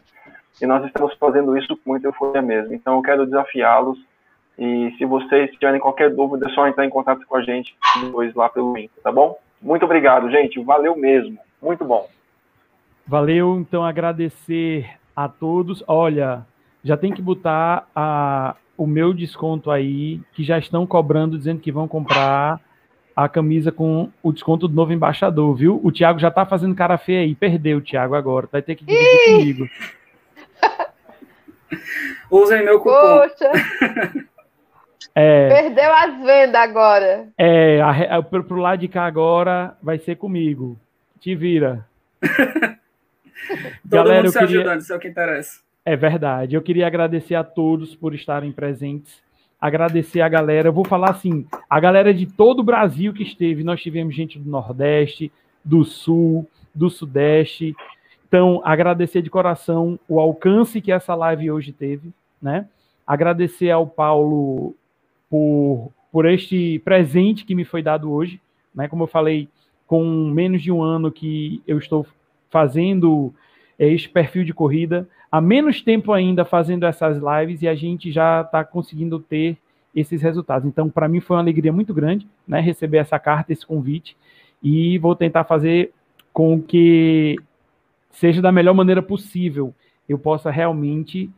E nós estamos fazendo isso com muita euforia mesmo. Então, eu quero desafiá-los, e se vocês tiverem qualquer dúvida, é só entrar em contato com a gente depois lá pelo link, tá bom? Muito obrigado, gente, valeu mesmo, muito bom. Valeu, então, agradecer a todos. Olha, já tem que botar o meu desconto aí, que já estão cobrando, dizendo que vão comprar a camisa com o desconto do novo embaixador, viu? O Thiago já tá fazendo cara feia aí, perdeu o Thiago agora, vai ter que dividir comigo. Usem meu cupom. Poxa. Perdeu as vendas agora. Pro lado de cá agora vai ser comigo. Te vira. Galera, todo mundo se ajudando, isso é o que interessa. É verdade, eu queria agradecer a todos por estarem presentes, agradecer a galera, eu vou falar assim, a galera de todo o Brasil que esteve, nós tivemos gente do Nordeste, do Sul, do Sudeste, então agradecer de coração o alcance que essa live hoje teve, né? Agradecer ao Paulo por este presente que me foi dado hoje, né? Como eu falei, com menos de um ano que eu estou fazendo esse perfil de corrida, há menos tempo ainda fazendo essas lives, e a gente já está conseguindo ter esses resultados. Então, para mim, foi uma alegria muito grande, né, receber essa carta, esse convite, e vou tentar fazer com que seja da melhor maneira possível, eu possa realmente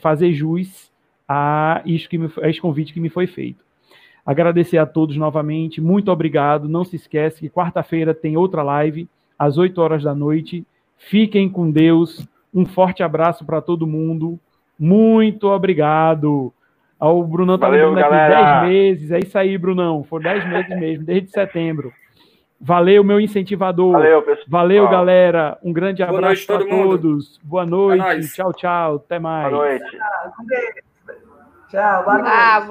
fazer jus a esse convite que me foi feito. Agradecer a todos novamente, muito obrigado, não se esquece que quarta-feira tem outra live, às 20h, fiquem com Deus, um forte abraço para todo mundo, muito obrigado. O Brunão tá mandando aqui 10 meses, é isso aí, Brunão, foi 10 meses mesmo, desde setembro. Valeu, meu incentivador. Valeu, pessoal. Valeu, galera, um grande abraço para todos. Boa noite, tchau, tchau, até mais. Boa noite. Tchau, boa noite.